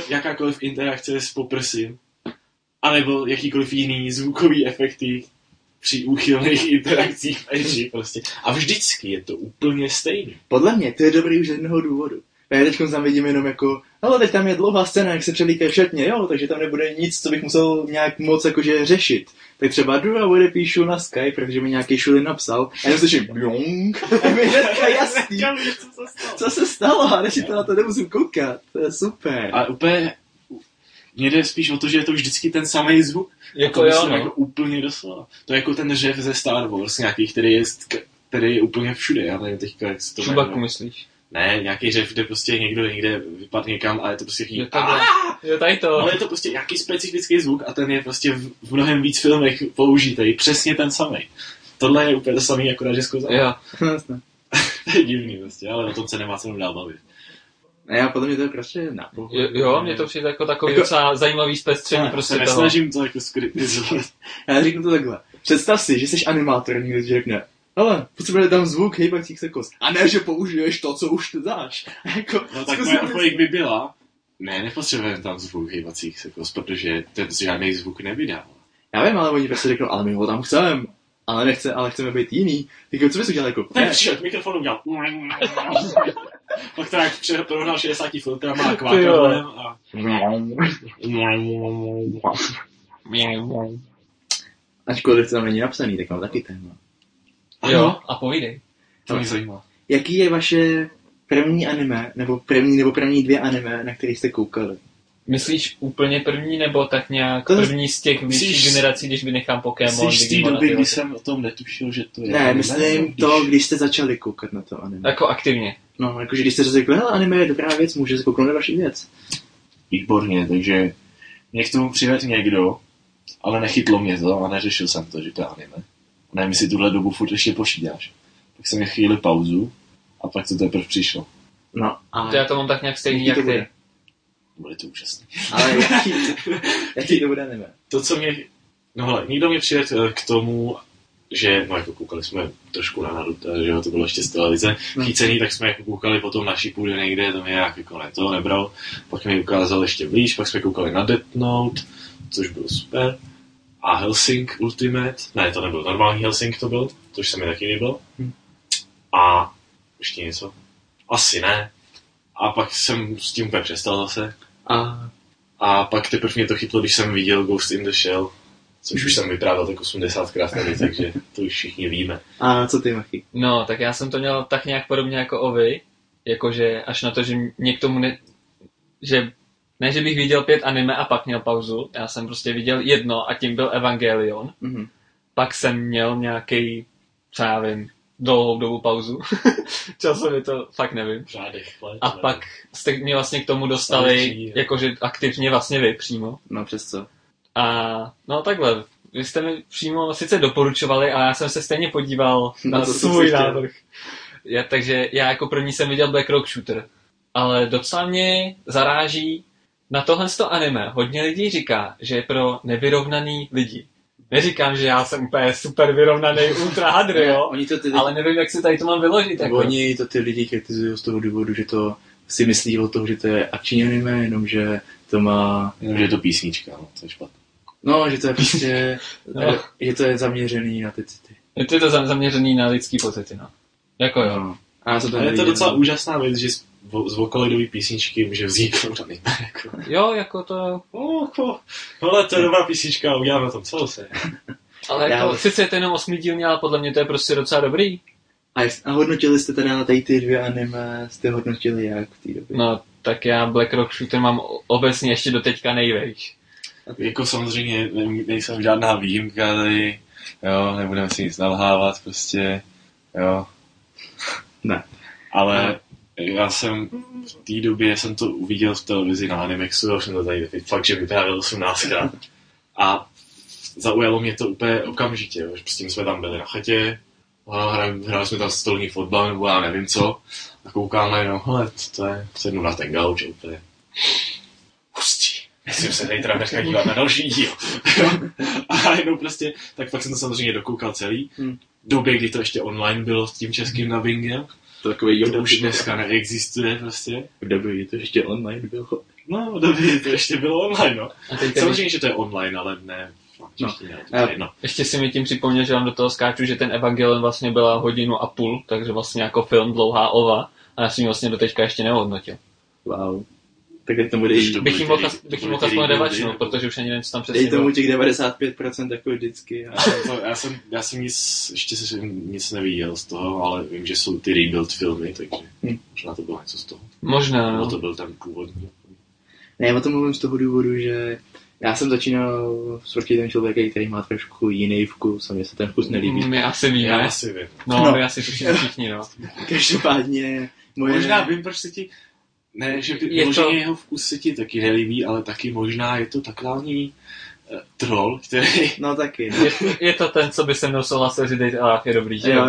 jakákoliv interakce s poprsím, anebo jakýkoliv jiný zvukový efekty při úchylných interakcích v ecchi prostě. A vždycky je to úplně stejné. Podle mě to je dobrý už z jednoho důvodu. Já teď tam vidím jenom jako, hele, teď tam je dlouhá scéna, jak se převlíkají v šatně, jo, takže tam nebude nic, co bych musel nějak moc jakože řešit. Tak třeba jdu a odepíšu na Skype, protože mi nějaký šulin napsal, a jenom slyším bjong, a mi hnedka jasný, co se stalo, a než to na to nemusím koukat, to je super. A úplně, mně jde spíš o to, že je to vždycky ten samý zvuk, jako to myslím, jako úplně doslova. To je jako ten řev ze Star Wars nějakých, který je úplně všude, já nevím teďka, jak se to Chewbacca myslíš? Ne, nějaký řev, kde prostě někdo někde vypadne někam a je to prostě chvíli. Jo, tady to. Ale je to prostě nějaký specifický zvuk a ten je prostě v mnohem víc filmech použitý. Přesně ten samej. Tohle je úplně to samý, akorát že zkouzal. Jo, vlastně. To je divný prostě, ale o tom se nemá se dál bavit. Ne, já podle mě to je prostě nápohled. Jo, mě to přijde jako takový docela zajímavý zpestření prostě toho. Nesnažím to jako skritizovat. Já říkám to takhle. Představ si, že jsi animátor, někdo řekne. Ale potřebujeme tam zvuk, hejbajících se kost. A ne, že použiješ to, co už ty dáš. Jako, no tak moje odpověď by byla, ne, nepotřebujeme tam zvuk hejbacích se kost, protože ten žádný zvuk nevydává. Já vím, ale oni prostě řeknou, ale my ho tam chceme. Ale chceme být jiný. Jako, co bys udělal jako? Ten přišel k mikrofonu udělal. Pak tak prohnal 60 filtrama a kvákadlem a... Ačkoliv to tam není napsaný, tak mám taky téma. Ano. Jo, a povídej. To mě zajímá. Jaký je vaše první anime, nebo první 2 anime, na který jste koukali? Myslíš úplně první, nebo tak nějak první z těch větších generací, když vynechám Pokémon? Myslíš v té době, kdy jsem o tom netušil, že to je? Ne, myslím to, když jste začali koukat na to anime. Jako aktivně? No, jakože když jste řekli, hele, anime je dobrá věc, může se kouknout na vaši věc. Výborně, takže mě k tomu přivedl někdo, ale nechytlo mě to a neřešil jsem to, že to je anime. Ne, my si tuhle dobu furt ještě pošídáš. Tak jsem měl chvíli pauzu a pak to teprve přišlo. No a... To já to mám tak nějak stejný, jak ty. Bude to úžasný. Ale jaký to bude anime? To, co mě... No hele, nikdo mě přivedl k tomu, že... No jako koukali jsme trošku na Naruto, že jo, to bylo ještě z televize. Chycený, tak jsme jako koukali potom na Shippuden někde, to mě nějak jako ne, toho nebral. Pak mi ukázal ještě blíž, pak jsme koukali na Death Note, což bylo super. A Helsing Ultimate, ne, to nebyl normální Helsing, to byl, což se mi taky nebylo. A ještě něco? Asi ne. A pak jsem s tím úplně přestal zase. A pak teprve mě to chytlo, když jsem viděl Ghost in the Shell, což už jsem vyprávěl tak 80krát tady, takže to už všichni víme. A co ty, Machy? No, tak já jsem to měl tak nějak podobně jako Ovi, jakože až na to, že mě k tomu ne... Že... Ne, že bych viděl 5 anime a pak měl pauzu, já jsem prostě viděl jedno a tím byl Evangelion. Mm-hmm. Pak jsem měl nějaký, co já vím, dlouhou dobu pauzu. Časově to fakt nevím. A pak jste mě vlastně k tomu dostali, jakože aktivně vlastně vy přímo. No přes co? A no takhle, vy jste mi přímo sice doporučovali, ale já jsem se stejně podíval na svůj návrh. Takže já jako první jsem viděl Black Rock Shooter. Ale docela mě zaráží, na tohle anime hodně lidí říká, že je pro nevyrovnaný lidi. Neříkám, že já jsem úplně super vyrovnaný ultra hadr, jo? Ale nevím, jak si tady to mám vyložit. Jako. Oni to ty lidi kritizují z toho důvodu, že to si myslí o toho, že to je akční anime, jenomže to má... Jenomže je to písnička, no, to je špatné. No, že to je prostě... no. Že to je zaměřený na ty city. Je to zaměřený na lidský pocity, no. Jako jo. No. A to je to docela úžasná věc, že z okolidový písničky může vzít anime. Jako. Jo, jako to... Hele, to je dobrá písnička, uděláme tam celou se. Ale jako, sice je to jenom 8 dílní, ale podle mě to je prostě docela dobrý. A hodnotili jste teda tady ty 2 anime, jste hodnotili jak v té době? No, tak já Black Rock Shooter mám obecně ještě do teďka nejvejš. Jako samozřejmě nejsem žádná výjimka tady, jo, nebudeme si nic nalhávat prostě, jo. Ne. Ale já jsem v té době jsem to uviděl v televizi na Animexu, už jsem to tady fakt, že vyprávěl 18krát. A zaujalo mě to úplně okamžitě, jo. Prostě jsme tam byli na chatě, hráli jsme tam stolní fotbal, nebo já nevím co, a koukáme, no hele, to je, sednu na ten gauč, úplně hustý. Myslím se, tady teda dneska dívat na další díl. A jenom prostě, tak pak jsem to samozřejmě dokoukal celý. Době, kdy to ještě online bylo s tím českým dubbingem. To už dneska neexistuje prostě. V době, kdy to ještě online bylo. No, v době, kdy to ještě bylo online, no. Samozřejmě, že to je online, ale ne. No. Ještě si mi tím připomněl, že vám do toho skáču, že ten Evangelion vlastně byla 1,5 hodiny, takže vlastně jako film dlouhá ova. A já jsem ji vlastně doteďka ještě nehodnotil. Wow. Tak tomu dej... Bych jim mohl aspoň devačnou, protože už ani nevím, co tam přesně dej tomu těch 95% jako vždycky. Já jsem nic neviděl z toho, ale vím, že jsou ty rebuild filmy, takže možná to bylo něco z toho. Možná. Nebo to byl ten původní. Ne, já o tom mluvím z toho důvodu, že já jsem začínal s rokem člověka, který má trošku jiný vkus a mně se ten vkus nelíbí. My asi víme. Já asi vím. No, my asi všichni, no. Každopádně moje... Možná vím, proč se ti... Ne, že by, je možná to... jeho vkus se ti taky nelíbí, ale taky možná je to takláný troll, který... No taky. Je to ten, co by se mnou souhlasil, že Date A Live je dobrý, že jo?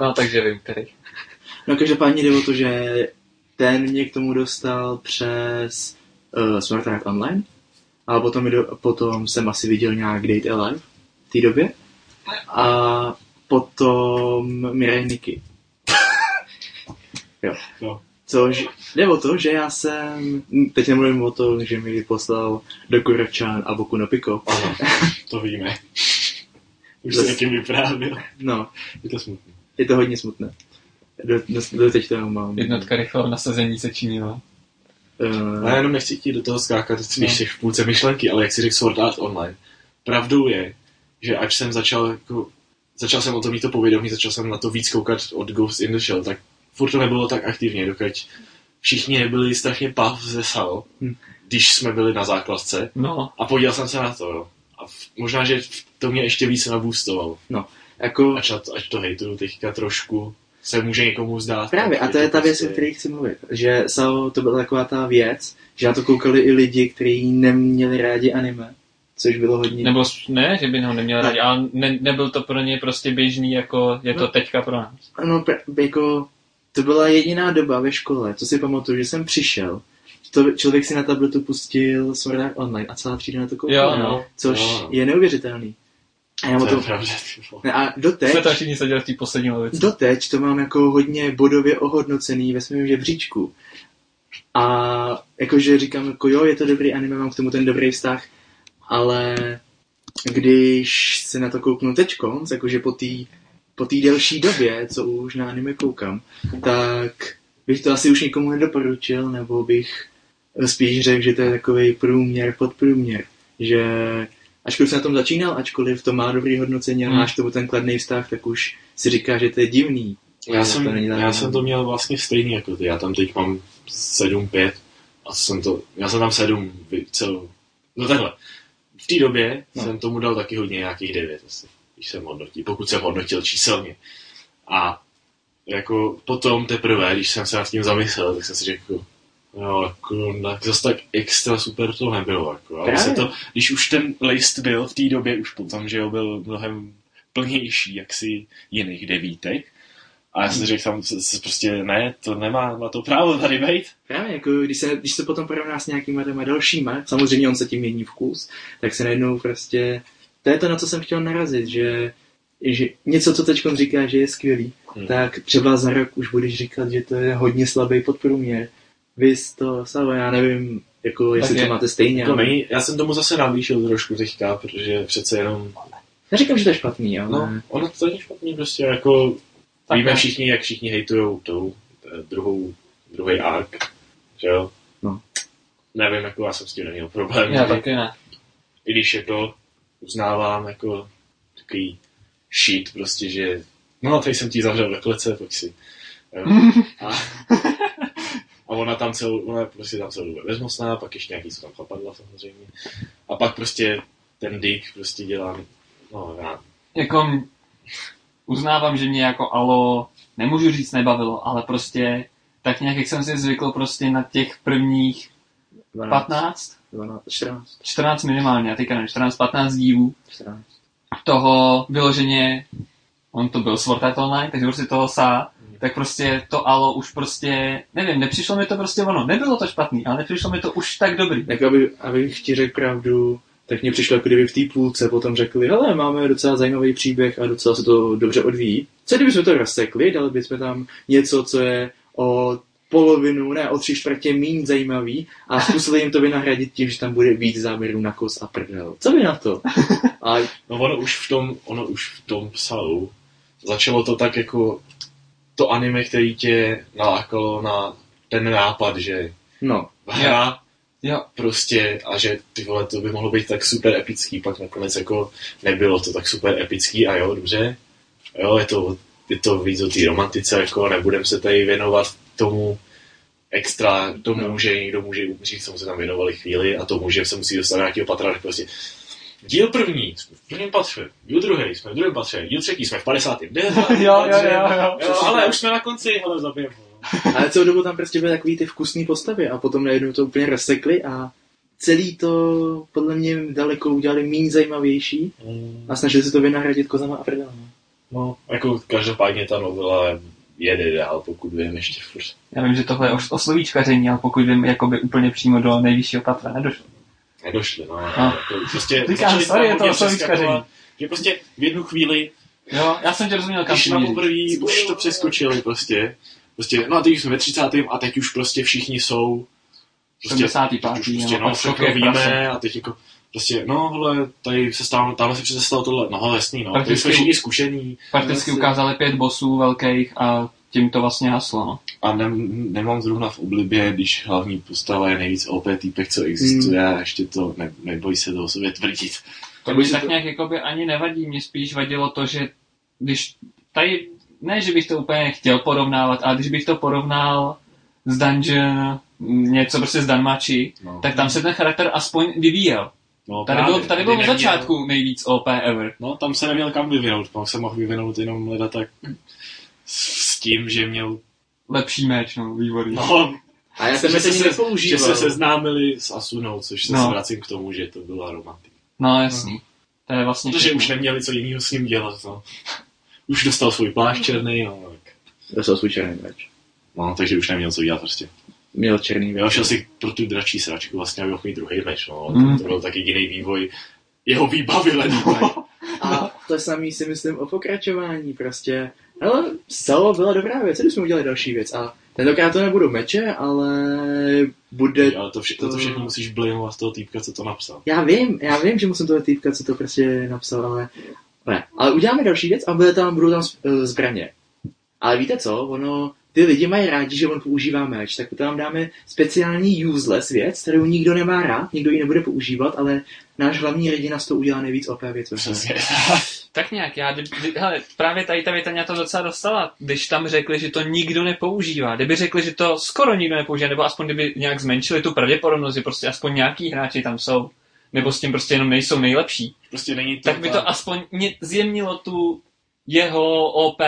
No takže vím, který. No každopádně jde o to, že ten mě k tomu dostal přes Sword Art Online, ale potom jsem asi viděl nějak Date A Live v té době a potom Mirai Nikki. Jo. No. Což jde o to, že já jsem, teď nemluvím o tom, že mi poslal do Kuročan a Boku no Pico. Ano, to víme. Už se někým vyprávěl. No. Je to smutné. Je to hodně smutné. Do teď toho mám. Jednotka rychlého nasazení se činila. Já jenom nechci ti do toho skákat, když jsi v půlce myšlenky, ale jak si řekl Sword Art Online. Pravdou je, že až jsem začal jsem o tom mít to povědomí, začal jsem na to víc koukat od Ghost in the Shell, tak furt to nebylo tak aktivně, dokud všichni byli strašně pav ze SAO, když jsme byli na základce. No. A podíval jsem se na to, jo. A možná, že to mě ještě víc nabůstovalo. No, jako... Ač to hejtuju teďka trošku, se může někomu zdát. Právě, a to je ta věc, o které chci mluvit. Že SAO to byla taková ta věc, že na to koukali i lidi, kteří neměli rádi anime. Což bylo hodně... Nebo ne, že by ho neměl rádi, ale ne, nebyl to pro ně prostě běžný, jako je to teďka pro nás. Ano, jako to byla jediná doba ve škole, co si pamatuju, že jsem přišel, to člověk si na tabletu pustil Sword Art Online a celá třída na to koukala, no, což je neuvěřitelný. A já to je a doteď... Jsme tam všichni seděli v té poslední lovici. Doteď to mám jako hodně bodově ohodnocený ve svém žebříčku. A jakože říkám, jako jo, je to dobrý anime, mám k tomu ten dobrý vztah, ale když se na to kouknu teďko, jakože po té delší době, co už na anime koukám, tak bych to asi už nikomu nedoporučil, nebo bych spíš řekl, že to je takovej průměr pod průměr. Že ačkoliv jsem na tom začínal, ačkoliv to má dobrý hodnocení a máš tomu ten kladný vztah, tak už si říká, že to je divný. Já jsem to měl vlastně stejný jako ty. Já tam teď mám 7,5 a já jsem tam 7 celou. No takhle. V té době jsem tomu dal taky hodně nějakých 9 asi, když jsem hodnotil, pokud jsem hodnotil číselně. A jako potom teprve, když jsem se nad tím zamyslel, tak jsem si řekl, no jako, zase tak extra super to nebylo. Jako, ale se to, když už ten list byl v té době, už potom, že jo, byl mnohem plnější, jaksi jiných 9. A já jsem řekl tam, prostě ne, to nemá to právo tady být. Právě, jako když se potom porovná s nějakýma dalšíma, samozřejmě on se tím mění vkus, tak se najednou prostě, to je to, na co jsem chtěl narazit, že něco, co teďkon říká, že je skvělý, tak třeba za rok už budeš říkat, že to je hodně slabý podprůměr. Vy to sám, já nevím, jako jestli to máte stejně. To není, já jsem tomu zase navýšil trošku teďka, protože přece jenom... Já říkám, že to je špatný, ale... No, ono to je špatný, prostě jako... Tak víme všichni, jak všichni hejtujou tou druhý arc, že jo? No. Nevím, jako já jsem s tím neměl problém. Já taky ne. I když jako uznávám jako takový shit prostě, že no tady jsem ti zavřel do klece, pojď si. A ona prostě tam celou dobu bezmocná, pak ještě nějaký, co tam chapadla samozřejmě. A pak prostě ten dick prostě dělám, no já... Jako... Uznávám, že mě jako alo, nemůžu říct nebavilo, ale prostě tak nějak, jak jsem si zvykl prostě na těch prvních 14 minimálně, a teďka ne, 15 dívů. 14. Toho vyloženě, on to byl Sword Art Online, takže prostě toho tak prostě to alo už prostě, nevím, nepřišlo mi to prostě ono, nebylo to špatný, ale nepřišlo mi to už tak dobrý. Tak abych ti řekl pravdu, tak mě přišlo, kdyby v té půlce potom řekli, hele, máme docela zajímavý příběh a docela se to dobře odvíjí. Co kdyby jsme to rozsekli, dali bychom tam něco, co je o polovinu, ne, o 3/4 míň zajímavý a zkusili jim to vynahradit tím, že tam bude víc záměrů na kos a prdel. Co by na to? A... No ono už v tom psalu začalo to tak jako to anime, který tě nalákalo na ten nápad, že hra... Jo. Prostě, a že ty vole, to by mohlo být tak super epický, pak nakonec jako nebylo to tak super epický a jo, dobře, jo, je to víc o té romantice, jako nebudem se tady věnovat tomu extra, tomu, že někdo může umřít, tomu se tam věnovali chvíli a tomu, že se musí dostat nějakého patra, tak prostě díl první, jsme v prvním patře, díl druhý, jsme v druhém patře, díl třetí, jsme v 50. Jo, ale už jsme na konci, hele, zabijeme. Ale celou dobu tam prostě byly takový ty vkusný postavy a potom najednou to úplně rozsekli a celý to podle mě daleko udělali méně zajímavější a snažili se to vynahradit kozama a prdelama. No, jako každopádně ta novela jede dál, pokud vím ještě furt. Já vím, že tohle je o slovíčkaření, ale pokud vím, jakoby úplně přímo do nejvyššího patra nedošlo, no. Jako, prostě říkám, sorry, je to o slovíčkaření. Že prostě v jednu chvíli, jo, já jsem tě rozuměl, když na poprvé už to přeskočili prostě, no a teď jsme ve 30. a teď už prostě všichni jsou prostě, 75. Prostě, no, všechno víme a teď jako, prostě, no, hele, tady se stalo, tamhle se přece stalo tohle, no, jasný, no, tady jsme všichni zkušení. Prakticky ukázali 5 bossů velkých a tím to vlastně haslo, no. A nemám zrovna v oblibě, když hlavní postava je nejvíc OP týpek, co existuje, a ještě to, nebojí se toho sobě tvrdit. To by tak to... nějak jakoby ani nevadí, mě spíš vadilo to, že když tady... Ne, že bych to úplně chtěl porovnávat, ale když bych to porovnal z dungeon, něco prostě z Danmachi, no, tak tam se ten charakter aspoň vyvíjel. No, tady byl od začátku nejvíc OP ever. No, tam se neměl kam vyvinout, pak se mohl vyvinout jenom leda tak s tím, že měl lepší meč, no, výborný. No, a já jsem že se seznámili s Asunou, což se vracím k tomu, že to byla romantika. No, jasný. To je vlastně protože už neměli co jiného s ním dělat, no. Už dostal svůj plášť černý, no, tak. Dostal svůj černý meč. No, takže už neměl co dělat prostě. Měl černý meč. Já šel si pro tu dračí sračku vlastně, aby mohl mít druhý meč, no. To byl taky jiný vývoj jeho výbavy, no. A to samý si myslím o pokračování, prostě. Hele, Salo byla dobrá věc, když jsme udělali další věc a tentokrát to nebudou meče, ale bude... Jo, ale to všechno musíš blamovat toho týpka, co to napsal. Já vím, že musím toho týpka, co to prostě napsal, ale... Ne, ale uděláme další věc a budou tam zbraně. Ale víte co, ty lidi mají rádi, že on používá meč, tak tam dáme speciální useless věc, kterou nikdo nemá rád, nikdo ji nebude používat, ale náš hlavní hrdina z toho udělá nejvíc OP věc. Tak nějak, hele, právě tady ta věta mě to docela dostala, když tam řekli, že to nikdo nepoužívá. Kdyby řekli, že to skoro nikdo nepoužívá, nebo aspoň kdyby nějak zmenšili tu pravděpodobnost, že prostě aspoň nějaký hráči tam jsou, nebo s tím prostě jenom nejsou nejlepší, prostě není tak by to aspoň zjemnilo tu jeho OP...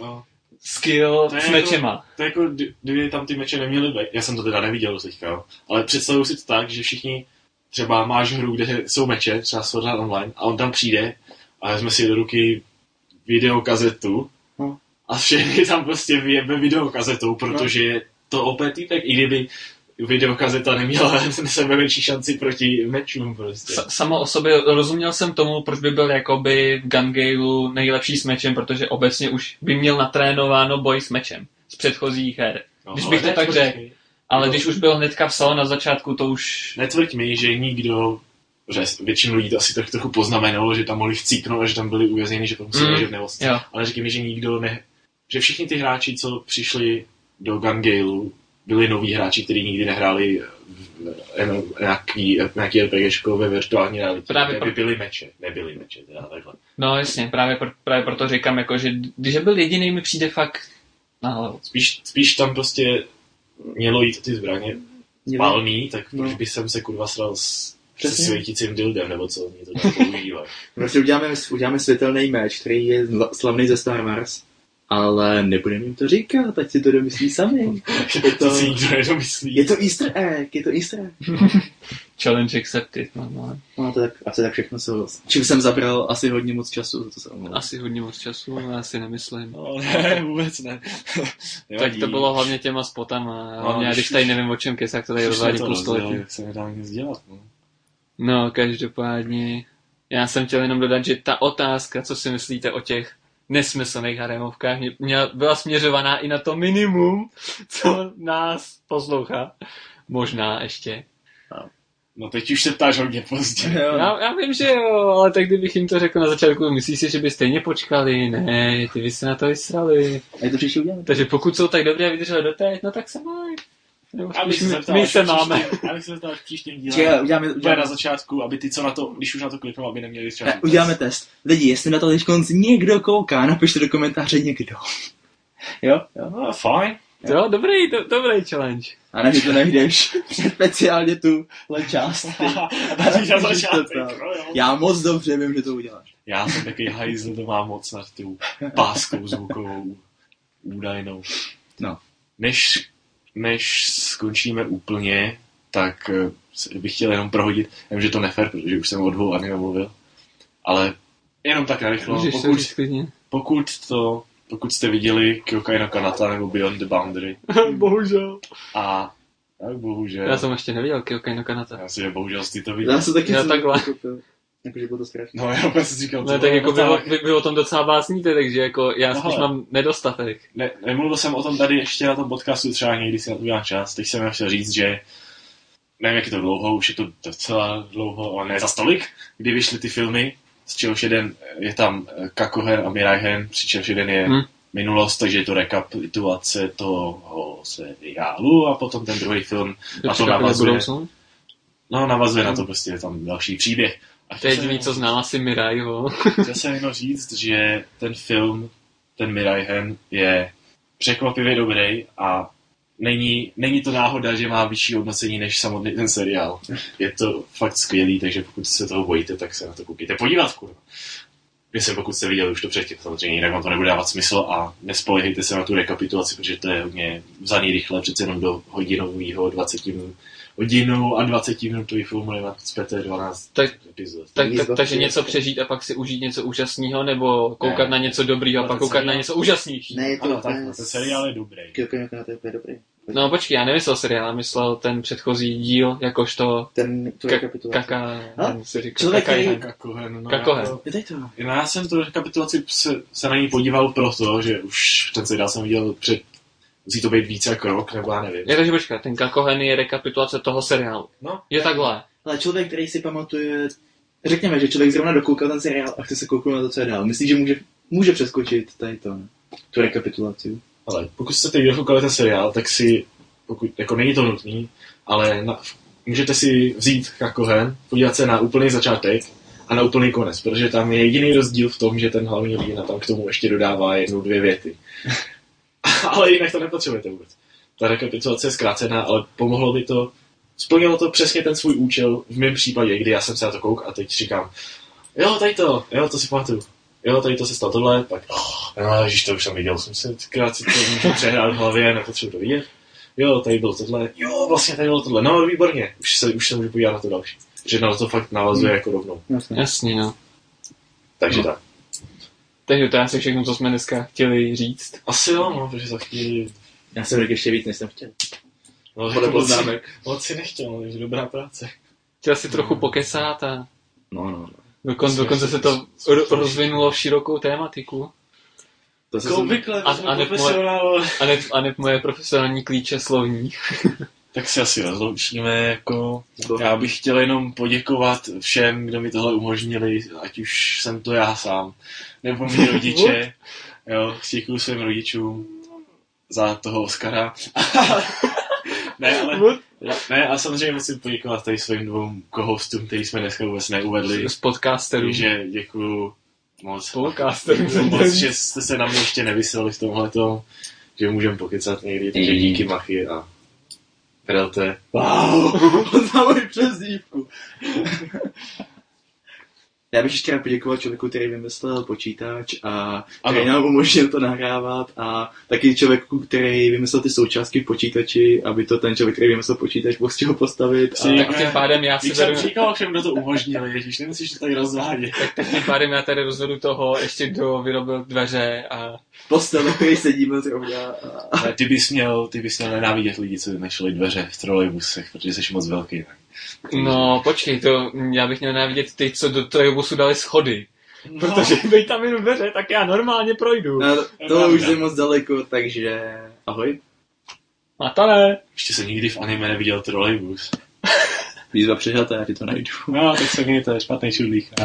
No. Skill s mečema. To je jako, kdyby tam ty meče neměly být. Já jsem to teda neviděl teďka, ale představuji si to tak, že všichni, třeba máš hru, kde jsou meče, třeba Sword Art Online, a on tam přijde a vezme si do ruky videokazetu a všechny tam prostě vyjebe videokazetou, protože je to opět týpek, i kdyby videokazeta neměla sebevětší šanci proti mečům prostě. Samo o sobě rozuměl jsem tomu, proč by byl jakoby v Gun Gale nejlepší s mečem, protože obecně už by měl natrénováno boj s mečem z předchozích her. No, když bych to tak řekl. Ale když už byl hnedka v salonu na začátku, to už... Netvrď mi, že nikdo, že většinu lidí to asi tak trochu poznamenalo, že tam mohli chcíknout a že tam byli uvězněni, že to musí ležet v nevosti. Ale řekni mi, že nikdo ne... Že všichni ty hráči, co přišli do Gun Galeu, byli noví hráči, kteří nikdy nehráli nějaký RPGčko ve virtuální realitě. Nebyli meče, teda takhle. No jasně, právě proto říkám, jako, že když byl jediný, mi přijde fakt na hlavu. Spíš tam prostě mělo jít ty zbraně spálný, tak proč by jsem se kurva sral se světícím dildem, nebo co mě to tam používá. Prostě uděláme světelný meč, který je slavný ze Star Wars. Ale nebudeme jim to říkat, ať si to domyslí sami. Je to easter egg, Challenge accepted, normálně. No to tak, asi tak všechno se... Čím jsem zabral asi hodně moc času, za to se omlouvám. Já si nemyslím. No, ne, vůbec ne. Tak to bylo hlavně těma spotama. Hlavně, když tady nevím o čem kesak, to tady rozvádí půl století. Jak se nedá nic dělat, no. No, každopádně. Já jsem chtěl jenom dodat, že ta otázka, co si myslíte o těch nesmyslných haremovkách, byla směřovaná i na to minimum, co nás poslouchá. Možná ještě. No teď už se ptáš hodně pozdě. Já vím, že jo, ale tak kdybych jim to řekl na začátku, myslíš si, že by stejně počkali? Ne, ty by se na to vysrali. A to příště uděláme. Takže pokud jsou tak dobré a vydrželi doteď, no tak se mají. My se máme. Já bych se zeptal v příštím díle. Uděláme na začátku, aby ty, co na to, když už na to kliknou, aby neměli třeba. Uděláme test. Lidi, jestli na to teď konc někdo kouká, napište do komentáře někdo. Jo, fajn. Jo, dobrý challenge. A ne, že to nejdeš. Speciálně tuhle část. Já moc dobře vím, že to uděláš. Já jsem takový hajzl, to mám moc nad tou páskou zvukovou údajnou. No. Než skončíme úplně, tak bych chtěl jenom prohodit, já vím, že to nefér, protože už jsem o dvou ani nemluvil, ale jenom tak narychlo, pokud jste viděli Kyokai no Kanata nebo Beyond the Boundary. Bohužel. A tak bohužel. Já jsem ještě neviděl Kyokai no Kanata. Já si, že bohužel jste to viděl. Já jsem taky takhle. Jakože bylo to strašné. No, já si říkal, no, tak jako bylo o tom docela básníte, takže jako já spíš mám nedostatek. Ne, nemluvil jsem o tom tady ještě na tom podcastu, třeba někdy si na to udělám čas. Teď jsem chtěl říct, že nevím, jak je to dlouho, už je to docela dlouho, ale ne za stolik, kdy vyšly ty filmy, z čehož jeden je tam Kakohen a Miraihen, přičemž jeden je minulost, takže je to rekapitulace toho seriálu a potom ten druhý film a to navazuje. No, navazuje na to prostě tam další příběh. A to je jediný, co znala si Miraiho. Chtěl jsem jenom říct, že ten film, ten Miraihen, je překvapivě dobrý a není to náhoda, že má vyšší hodnocení než samotný ten seriál. Je to fakt skvělý, takže pokud se toho bojíte, tak se na to koukejte. Podívat, kurva. Myslím, pokud jste viděli už to předtím, samozřejmě, jinak vám to nebude dávat smysl a nespoléhejte se na tu rekapitulaci, protože to je hodně vzaný rychle, přece jenom do hodinového 20 minut. Hodinu a 20 minutový filmu nemá zpěté 12 epizod. Takže něco přežít a pak si užít něco úžasného, nebo koukat na něco dobrýho a pak koukat na něco úžasnější. Ne, je to ano, tak, ten seriál je dobrý. To je dobrý. No počkej, já nemyslel seriál, myslel ten předchozí díl, jakožto ten Kakkohen. Já jsem tu rekapitulaci se na ní podíval proto, že už ten seriál jsem viděl před musí to být více jako rok, nebo já nevím. Takže počkat, ten Kakkohen je rekapitulace toho seriálu. No, je takhle. Ale člověk, který si pamatuje, řekněme, že člověk zrovna dokoukal ten seriál a chce se kouknout na to, co je dál. Myslíš, že může přeskočit tady tu rekapitulaci? Ale pokud jste teď dokoukali ten seriál, tak si, pokud, jako není to nutný, ale můžete si vzít Kakkohen, podívat se na úplný začátek a na úplný konec, protože tam je jediný rozdíl v tom, že ten hlavní hrdina tam k tomu ještě dodává jednu, dvě věty. Ale jinak to nepotřebujete vůbec. Ta rekapitulace je zkrácená, ale pomohlo by to, splnilo to přesně ten svůj účel v mém případě, kdy já jsem se na to koukal a teď říkám, jo, to si pamatuju, jo, tady to se stalo tohle, pak, ježiš, to už jsem viděl, jsem se krátce to přehrál v hlavě, nepotřebuji to vidět, jo, tady bylo tohle, jo, vlastně tady bylo tohle, no, výborně, už se můžu podívat na to další, že na to fakt navazuje jako rovnou. Jasně, no. Takže tak. Takže to je asi všechno, co jsme dneska chtěli říct. Asi jo, no, protože za chvíli... Já jsem řekl ještě víc, než jsem chtěl. No, podle poznámek. Moc si nechtěl, takže dobrá práce. Chtěl si trochu pokesát a... No. Dokonce se to rozvinulo v širokou tématiku. Koubykle, a neb moje profesionální klíče slovní. Tak se asi rozloučíme, jako... Já bych chtěl jenom poděkovat všem, kdo mi tohle umožnili, ať už jsem to já sám, nebo mý rodiče, jo, děkuju svým rodičům za toho Oscara. Ne, a samozřejmě musím poděkovat tady svým dvou co-hostům, který jsme dneska vůbec neuvedli. Z podcasterů. Takže děkuju moc, že jste se na mě ještě nevyseli v tomhletom, že můžeme pokecat někdy, takže díky Machy a... Prelte. Wow, na moji přezdívku. Já bych ještě rád poděkoval člověku, který vymyslel počítač a který nám umožnil to nahrávat a taky člověku, který vymyslel ty součástky v počítači, aby to ten člověk, který vymyslel počítač, mohl z čeho postavit. Tak tím pádem já si tady... Říkal všem, kdo to umožnil, ježíš, nemusíš to tady rozvádět. Tak tím pádem já tady rozhodu toho, ještě kdo vyrobil dveře a... Postel, na který sedíme zrovna. A... Ty bys měl nenávidět lidi, co našli dveře v trolejbusech, protože jsi moc velký. No, počkej, to já bych měl nenávidět ty, co do trolejbusu dali schody. No. Protože bej tam jenom dveře, tak já normálně projdu. No, to už je moc daleko, takže... Ahoj. A to ne. Ještě jsem nikdy v anime neviděl trolejbus. Výzva přežatá, já ti to najdu. No, tak se mě to je špatný čudlík.